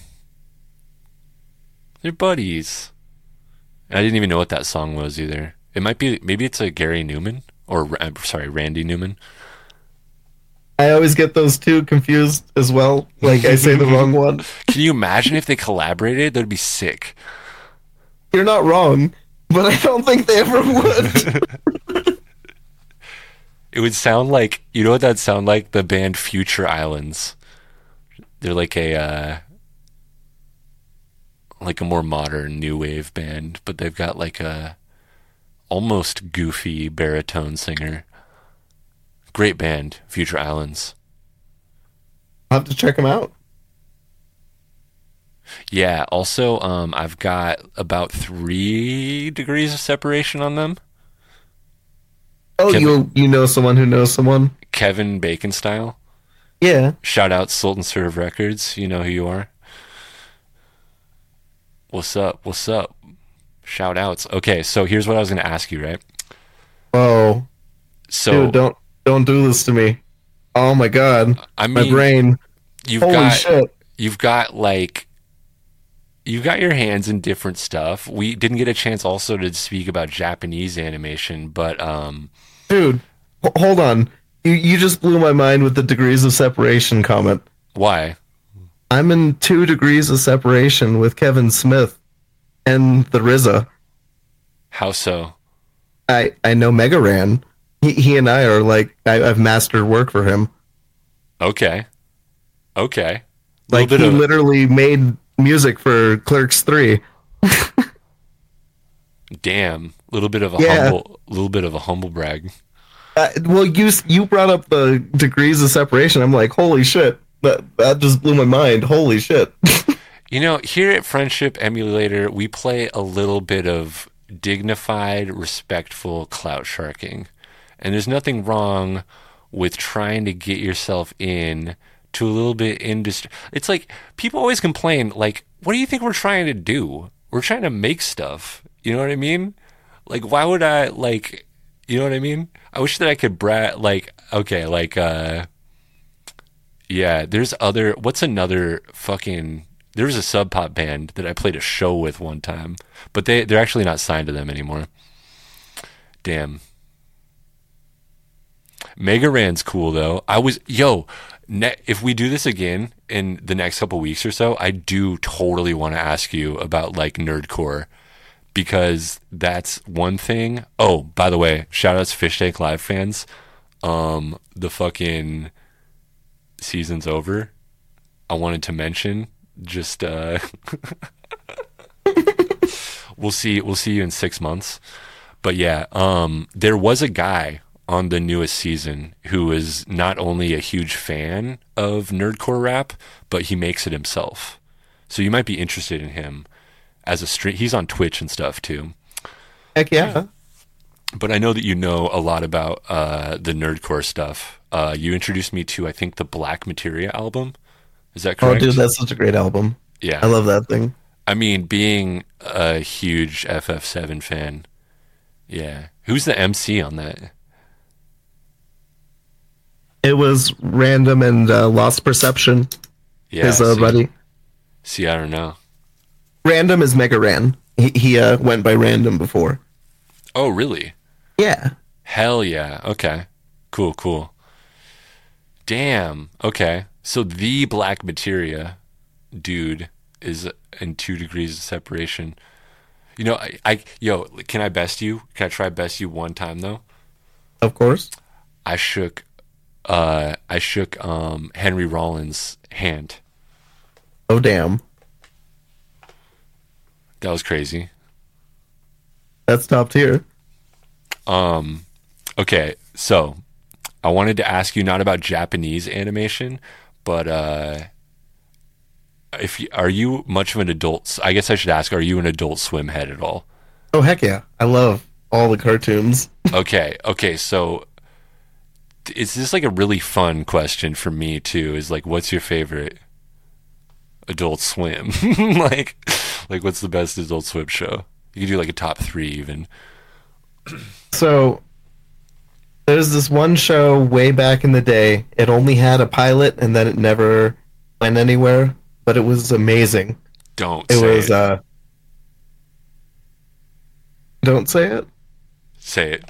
They're buddies. And I didn't even know what that song was either. It might be, maybe it's a Gary Newman, or sorry, Randy Newman. I always get those two confused as well. Like, I say the wrong one. Can you imagine if they collaborated? That'd be sick. You're not wrong, but I don't think they ever would. It would sound like... You know what that'd sound like? The band Future Islands. They're like a... Uh, like a more modern new wave band, but they've got like a... almost goofy baritone singer. Great band, Future Islands. I'll have to check them out. Yeah, also, um, I've got about three degrees of separation on them. Oh, Kevin, you you know someone who knows someone? Kevin Bacon style. Yeah. Shout out Salt and Serve Records. You know who you are. What's up? What's up? Shout outs. Okay, so here's what I was going to ask you, right? Oh. So, dude, don't. Don't do this to me. Oh my god. I mean, my brain. You've Holy got, shit. You've got like you've got your hands in different stuff. We didn't get a chance also to speak about Japanese animation, but um Dude, h- hold on. You you just blew my mind with the degrees of separation comment. Why? I'm in two degrees of separation with Kevin Smith and the R Z A. How so? I, I know Megaran. He, he and I are like, I, I've mastered work for him. Okay. Okay. Like, he of... literally made music for Clerks three. Damn. Little bit of a yeah. humble, little bit of a humble brag. Uh, well, you you brought up the degrees of separation. I'm like, holy shit. That, that just blew my mind. Holy shit. You know, here at Friendship Emulator, we play a little bit of dignified, respectful clout sharking. And there's nothing wrong with trying to get yourself in to a little bit industry. It's like people always complain, like, what do you think we're trying to do? We're trying to make stuff. You know what I mean? Like, why would I, like, you know what I mean? I wish that I could brat, like, okay, like, uh, yeah, there's other, what's another fucking, there was a Sub Pop band that I played a show with one time, but they, they're actually not signed to them anymore. Damn. Megaran's cool though. I was yo. Ne- if we do this again in the next couple weeks or so, I do totally want to ask you about like nerdcore, because that's one thing. Oh, by the way, shout outs Fish Tank Live fans. Um, the fucking season's over. I wanted to mention just uh, we'll see. We'll see you in six months. But yeah, um, there was a guy on the newest season who is not only a huge fan of nerdcore rap, but he makes it himself. So you might be interested in him as a stream. He's on Twitch and stuff too. Heck yeah. But I know that you know a lot about uh, the nerdcore stuff. Uh, you introduced me to, I think, the Black Materia album. Is that correct? Oh, dude, that's such a great album. Yeah. I love that thing. I mean, being a huge F F seven fan. Yeah. Who's the M C on that? It was Random and uh, Lost Perception. Yeah, his uh, see, buddy. See, I don't know. Random is Megaran. He, he uh, went by Random before. Oh, really? Yeah. Hell yeah. Okay. Cool, cool. Damn. Okay. So the Black Materia dude is in two degrees of separation. You know, I, I yo, can I best you? Can I try best you one time, though? Of course. I shook... Uh, I shook um, Henry Rollins' hand. Oh, damn. That was crazy. That's top tier. Um, okay, so I wanted to ask you not about Japanese animation, but uh, if you, are you much of an adult? I guess I should ask: are you an Adult Swim head at all? Oh heck yeah! I love all the cartoons. okay, okay, so. It's just like a really fun question for me too. Is like, what's your favorite Adult Swim? like, like what's the best Adult Swim show? You can do like a top three even. So there's this one show way back in the day. It only had a pilot and then it never went anywhere, but it was amazing. Don't it say was, it. Uh, don't say it. Say it.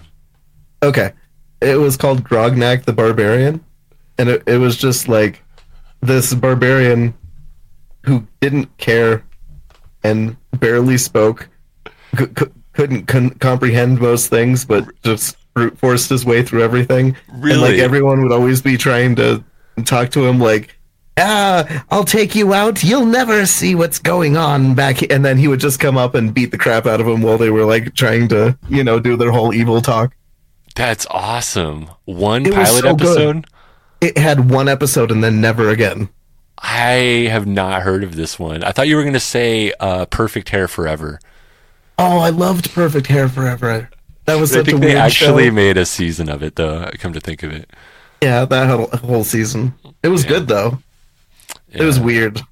Okay. It was called Grognak the Barbarian. and it, it was just like this barbarian who didn't care and barely spoke, c- c- couldn't con- comprehend most things, but just brute forced his way through everything. Really? And like everyone would always be trying to talk to him like, ah, I'll take you out. You'll never see what's going on back here. And then he would just come up and beat the crap out of him while they were like trying to, you know, do their whole evil talk. That's awesome. One it pilot so episode? Good. It had one episode and then never again. I have not heard of this one. I thought you were going to say uh, Perfect Hair Forever. Oh, I loved Perfect Hair Forever. That was such a weird show. I think they actually made a season of it, though, come to think of it. Yeah, that whole, whole season. It was yeah. good, though. Yeah. It was weird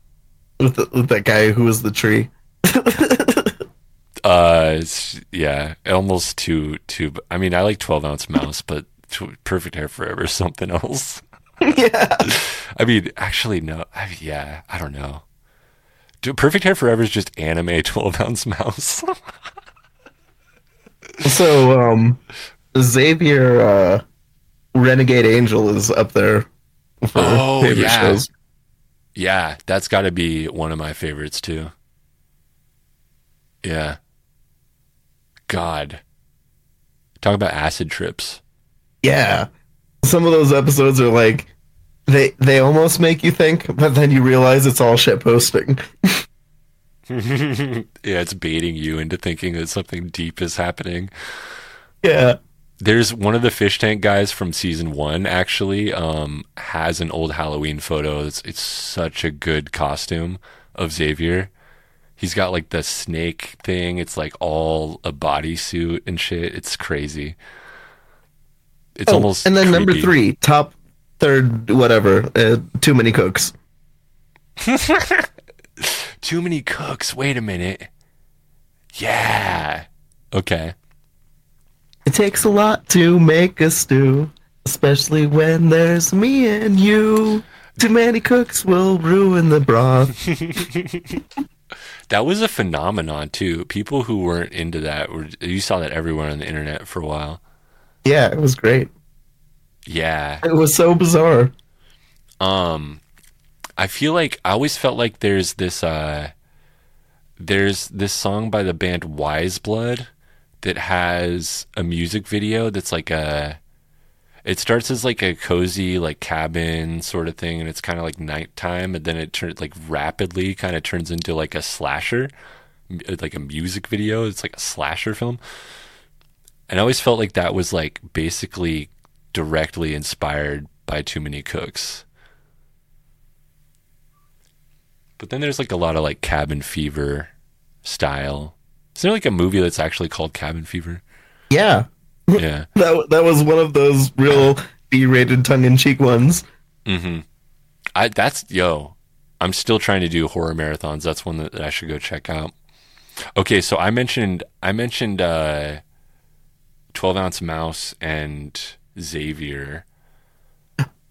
with, the, with that guy who was the tree. uh, yeah, almost too, too... I mean, I like twelve-ounce Mouse, but tw- Perfect Hair Forever is something else. Yeah. I mean, actually, no. I mean, yeah, I don't know. Dude, Perfect Hair Forever is just anime twelve-ounce Mouse. So, um, Xavier uh, Renegade Angel is up there for oh, favorite yeah. shows. Yeah, that's got to be one of my favorites, too. Yeah. God. Talk about acid trips. Yeah. Some of those episodes are like, they they almost make you think, but then you realize it's all shit posting. Yeah, it's baiting you into thinking that something deep is happening. Yeah. There's one of the fish tank guys from season one, actually, um, has an old Halloween photo. It's, it's such a good costume of Xavier. He's got, like, the snake thing. It's, like, all a bodysuit and shit. It's crazy. It's oh, almost And then creepy. Number three, top third, whatever, uh, Too Many Cooks. Too Many Cooks. Wait a minute. Yeah. Okay. It takes a lot to make a stew, especially when there's me and you. Too many cooks will ruin the broth. That was a phenomenon, too. People who weren't into that, were, you saw that everywhere on the internet for a while. Yeah, it was great. Yeah. It was so bizarre. Um, I feel like, I always felt like there's this, uh, there's this song by the band Wiseblood that has a music video that's like a, it starts as like a cozy like cabin sort of thing, and it's kind of like nighttime, and then it turns like rapidly kind of turns into like a slasher, like a music video. It's like a slasher film. And I always felt like that was like basically directly inspired by Too Many Cooks. But then there's like a lot of like Cabin Fever style. Is there like a movie that's actually called Cabin Fever? Yeah. Yeah. That that was one of those real B-rated tongue-in-cheek ones. Mm-hmm. I, that's, yo, I'm still trying to do horror marathons. That's one that, that I should go check out. Okay, so I mentioned I mentioned uh, twelve-ounce Mouse and Xavier.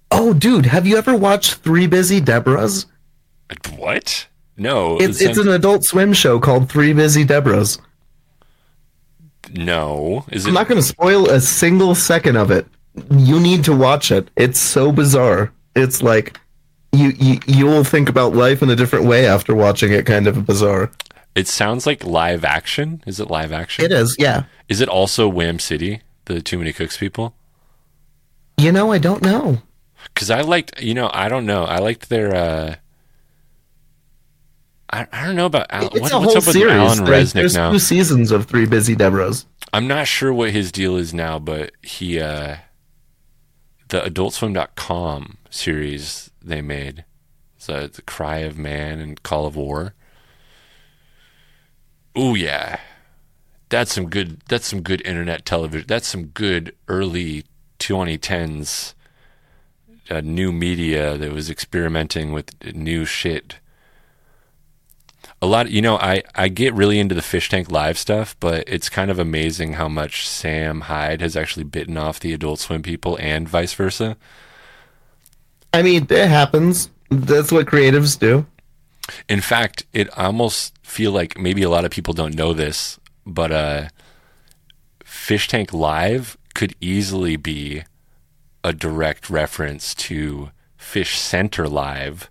Oh, dude, have you ever watched Three Busy Deborahs? What? No, it's it's an Adult Swim show called Three Busy Deborahs. No, is it? I'm not going to spoil a single second of it. You need to watch it. It's so bizarre. It's like you you you'll think about life in a different way after watching it. Kind of bizarre. It sounds like live action. Is it live action? It is. Yeah. Is it also Wham City? The Too Many Cooks people. You know, I don't know. Because I liked. You know, I don't know. I liked their. Uh... I don't know about Alan. It's what, a what's whole up with series. Alan Resnick There's now? There's two seasons of Three Busy Deborahs. I'm not sure what his deal is now, but he, uh, the adult swim dot com series they made, so The Cry of Man and Call of War. Ooh yeah, that's some good. That's some good internet television. That's some good early twenty tens uh, new media that was experimenting with new shit. A lot, you know, I, I get really into the Fish Tank Live stuff, but it's kind of amazing how much Sam Hyde has actually bitten off the Adult Swim people and vice versa. I mean, it happens. That's what creatives do. In fact, it almost feel like maybe a lot of people don't know this, but uh, Fish Tank Live could easily be a direct reference to Fish Center Live.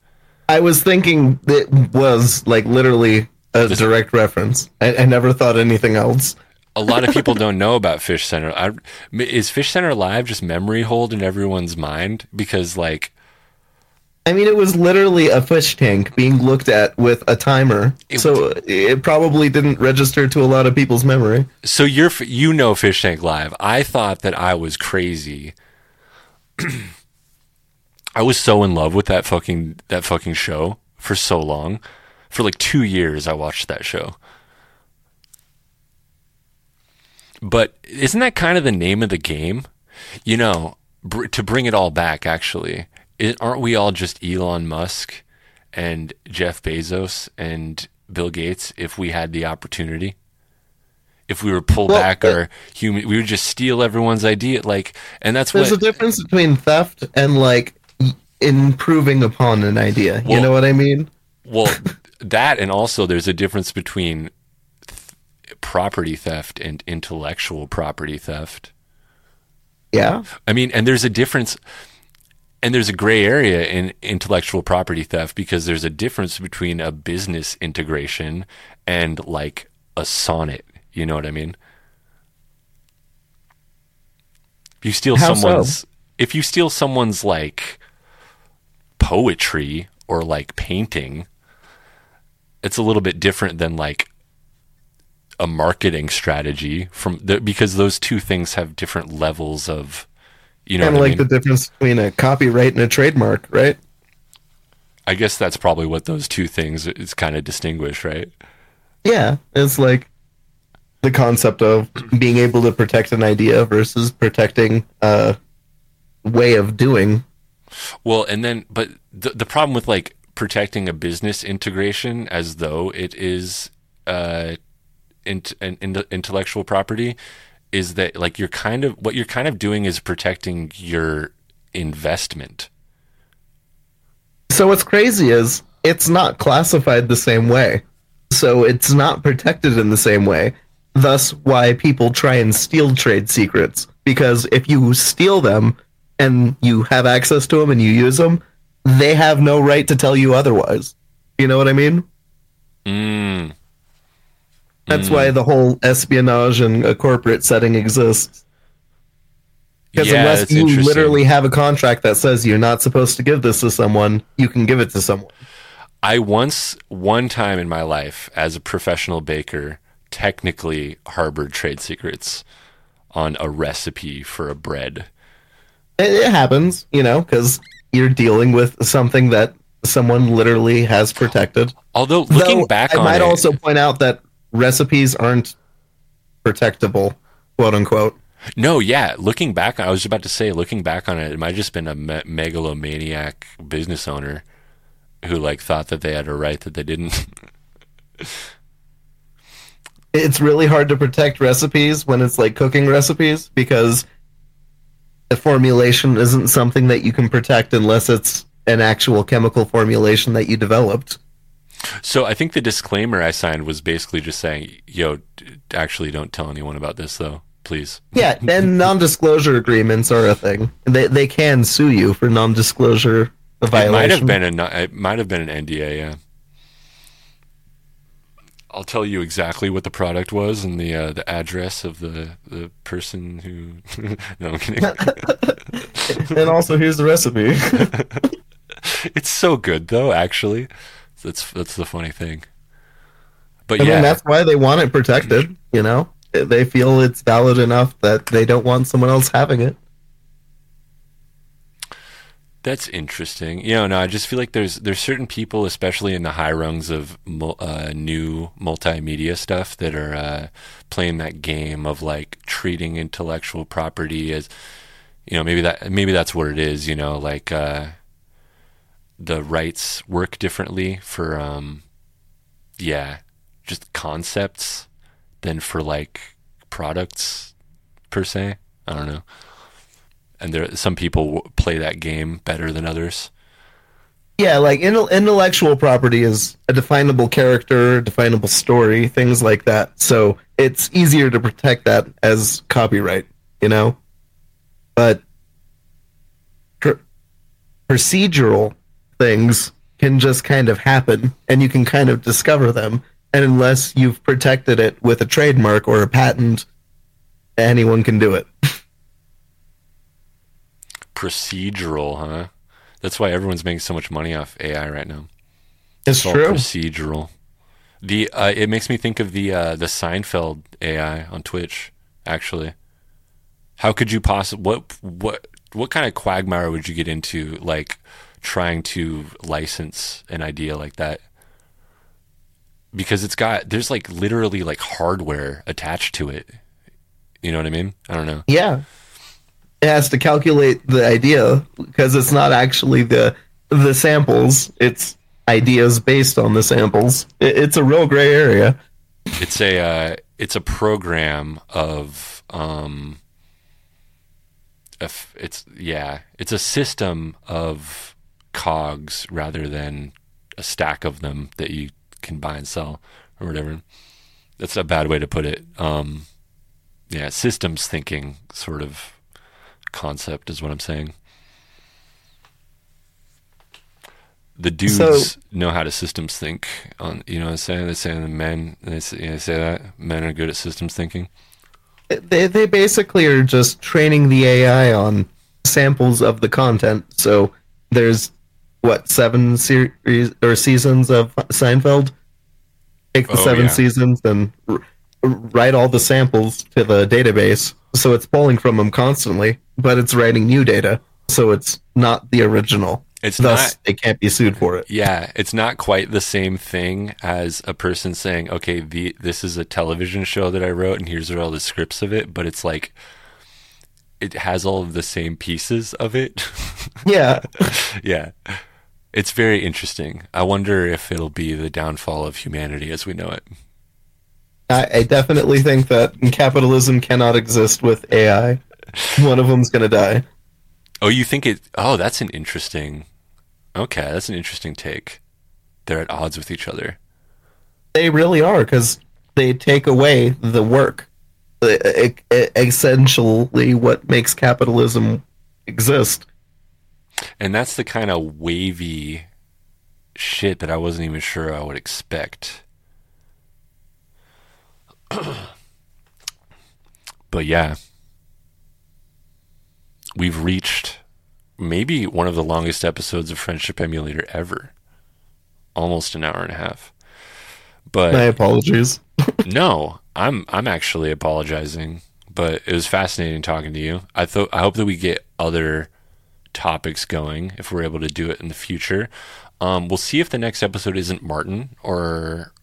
I was thinking it was like literally a Just, direct reference. I, I never thought anything else. A lot of people don't know about Fish Center. I, is Fish Center Live just memory hold in everyone's mind? Because, like... I mean, it was literally a fish tank being looked at with a timer. It, so it probably didn't register to a lot of people's memory. So you're, you know Fish Tank Live. I thought that I was crazy. I was so in love with that fucking that fucking show for so long. For like two years, I watched that show. But isn't that kind of the name of the game? You know, br- to bring it all back, actually, it, aren't we all just Elon Musk and Jeff Bezos and Bill Gates if we had the opportunity? If we were pull well, back or human, we would just steal everyone's idea. Like, and that's there's what there's a difference between theft and like improving upon an idea. Well, you know what I mean? Well, that, and also there's a difference between th- property theft and intellectual property theft. Yeah. I mean, and there's a difference, and there's a gray area in intellectual property theft because there's a difference between a business integration and like a sonnet. You know what I mean? If you steal How someone's, so? if you steal someone's like poetry or like painting, it's a little bit different than like a marketing strategy from the, because those two things have different levels of, you know, kind of like I mean? the difference between a copyright and a trademark, right? I guess that's probably what those two things is kind of distinguished, right? Yeah, it's like the concept of being able to protect an idea versus protecting a way of doing. Well, and then, but the, the problem with like protecting a business integration as though it is uh, in, in, in intellectual property is that like you're kind of, what you're kind of doing is protecting your investment. So what's crazy is it's not classified the same way. So it's not protected in the same way. Thus, why people try and steal trade secrets. Because if you steal them, and you have access to them, and you use them, they have no right to tell you otherwise. You know what I mean? Mm. That's mm. why the whole espionage in a corporate setting exists. Because yeah, unless you literally have a contract that says you're not supposed to give this to someone, you can give it to someone. I once, one time in my life, as a professional baker, technically harbored trade secrets on a recipe for a bread. It happens, you know, because you're dealing with something that someone literally has protected. Although, looking Though, back I on it... I might also point out that recipes aren't protectable, quote-unquote. No, yeah, looking back, I was about to say, looking back on it, it might have just been a me- megalomaniac business owner who, like, thought that they had a right that they didn't... It's really hard to protect recipes when it's like cooking recipes because the formulation isn't something that you can protect unless it's an actual chemical formulation that you developed. So I think the disclaimer I signed was basically just saying, yo, actually don't tell anyone about this though, please. Yeah, and non-disclosure agreements are a thing. They they can sue you for non-disclosure violation. It might have been a, it might have been an N D A, yeah. I'll tell you exactly what the product was and the uh, the address of the, the person who... No, I'm kidding. And also, here's the recipe. It's so good, though, actually. That's that's the funny thing. But I yeah. mean, that's why they want it protected, you know? They feel it's valid enough that they don't want someone else having it. That's interesting. You know, no, I just feel like there's there's certain people, especially in the high rungs of uh, new multimedia stuff, that are uh, playing that game of like treating intellectual property as, you know, maybe that maybe that's what it is. You know, like uh, the rights work differently for, um, yeah, just concepts than for like products per se. I don't know. And there, some people play that game better than others. Yeah, like intellectual property is a definable character, definable story, things like that. So it's easier to protect that as copyright, you know? But procedural things can just kind of happen, and you can kind of discover them. And unless you've protected it with a trademark or a patent, anyone can do it. Procedural, huh? That's why everyone's making so much money off A I right now. It's, it's all true. Procedural. The uh, it makes me think of the uh, the Seinfeld A I on Twitch. Actually, how could you possibly what what what kind of quagmire would you get into, like trying to license an idea like that? Because it's got there's like literally like hardware attached to it. You know what I mean? I don't know. Yeah. It has to calculate the idea because it's not actually the the samples. It's ideas based on the samples. It, it's a real gray area. It's a uh, it's a program of um. A f- it's yeah. It's a system of cogs rather than a stack of them that you can buy and sell or whatever. That's a bad way to put it. Um, yeah, systems thinking sort of concept is what I'm saying. The dudes so, know how to systems think. On you know what I'm saying? They say the men. They say, you know, they say that men are good at systems thinking. They they basically are just training the A I on samples of the content. So there's what seven series or seasons of Seinfeld. Take the oh, seven yeah. seasons and r- write all the samples to the database. So it's pulling from them constantly, but it's writing new data, so it's not the original. It's Thus, not, they can't be sued for it. Yeah, it's not quite the same thing as a person saying, okay, the, this is a television show that I wrote, and here's all the scripts of it, but it's like, it has all of the same pieces of it. Yeah. Yeah. It's very interesting. I wonder if it'll be the downfall of humanity as we know it. I definitely think that capitalism cannot exist with A I. One of them's going to die. Oh, you think it... Oh, that's an interesting... Okay, that's an interesting take. They're at odds with each other. They really are, because they take away the work. It, it, essentially what makes capitalism exist. And that's the kind of wavy shit that I wasn't even sure I would expect. But yeah, we've reached maybe one of the longest episodes of Friendship Emulator ever, almost an hour and a half. But my apologies. No, I'm I'm actually apologizing. But it was fascinating talking to you. I thought I hope that we get other topics going if we're able to do it in the future. Um, we'll see if the next episode isn't Martin or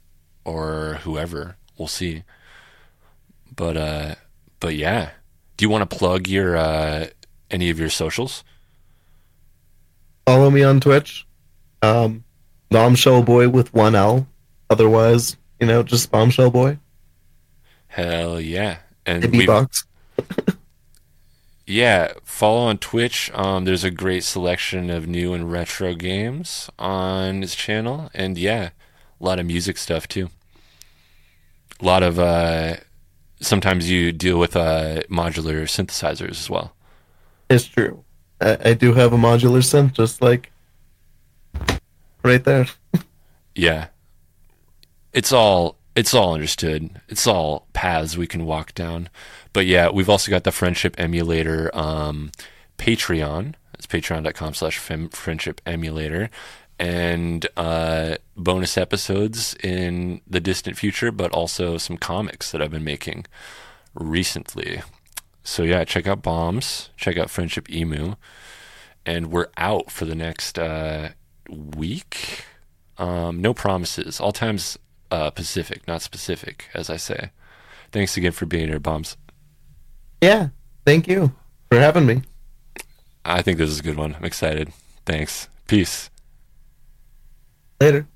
or whoever. We'll see. But uh, but yeah. Do you want to plug your uh, any of your socials? Follow me on Twitch. Um, Bombshell Boy with one L. Otherwise, you know, just Bombshell Boy. Hell yeah. And we box. Yeah, follow on Twitch. Um, there's a great selection of new and retro games on his channel. And yeah, a lot of music stuff too. A lot of, uh, sometimes you deal with uh, modular synthesizers as well. It's true. I, I do have a modular synth, just like right there. Yeah. It's all, it's all understood. It's all paths we can walk down. But yeah, we've also got the Friendship Emulator um, Patreon. It's patreon.com slash Friendship Emulator. And uh, bonus episodes in the distant future, but also some comics that I've been making recently. So yeah, check out Bombs, check out Friendship Emu, and we're out for the next uh, week. Um, no promises, all times uh, Pacific, not specific, as I say. Thanks again for being here, Bombs. Yeah, thank you for having me. I think this is a good one. I'm excited. Thanks. Peace. Later.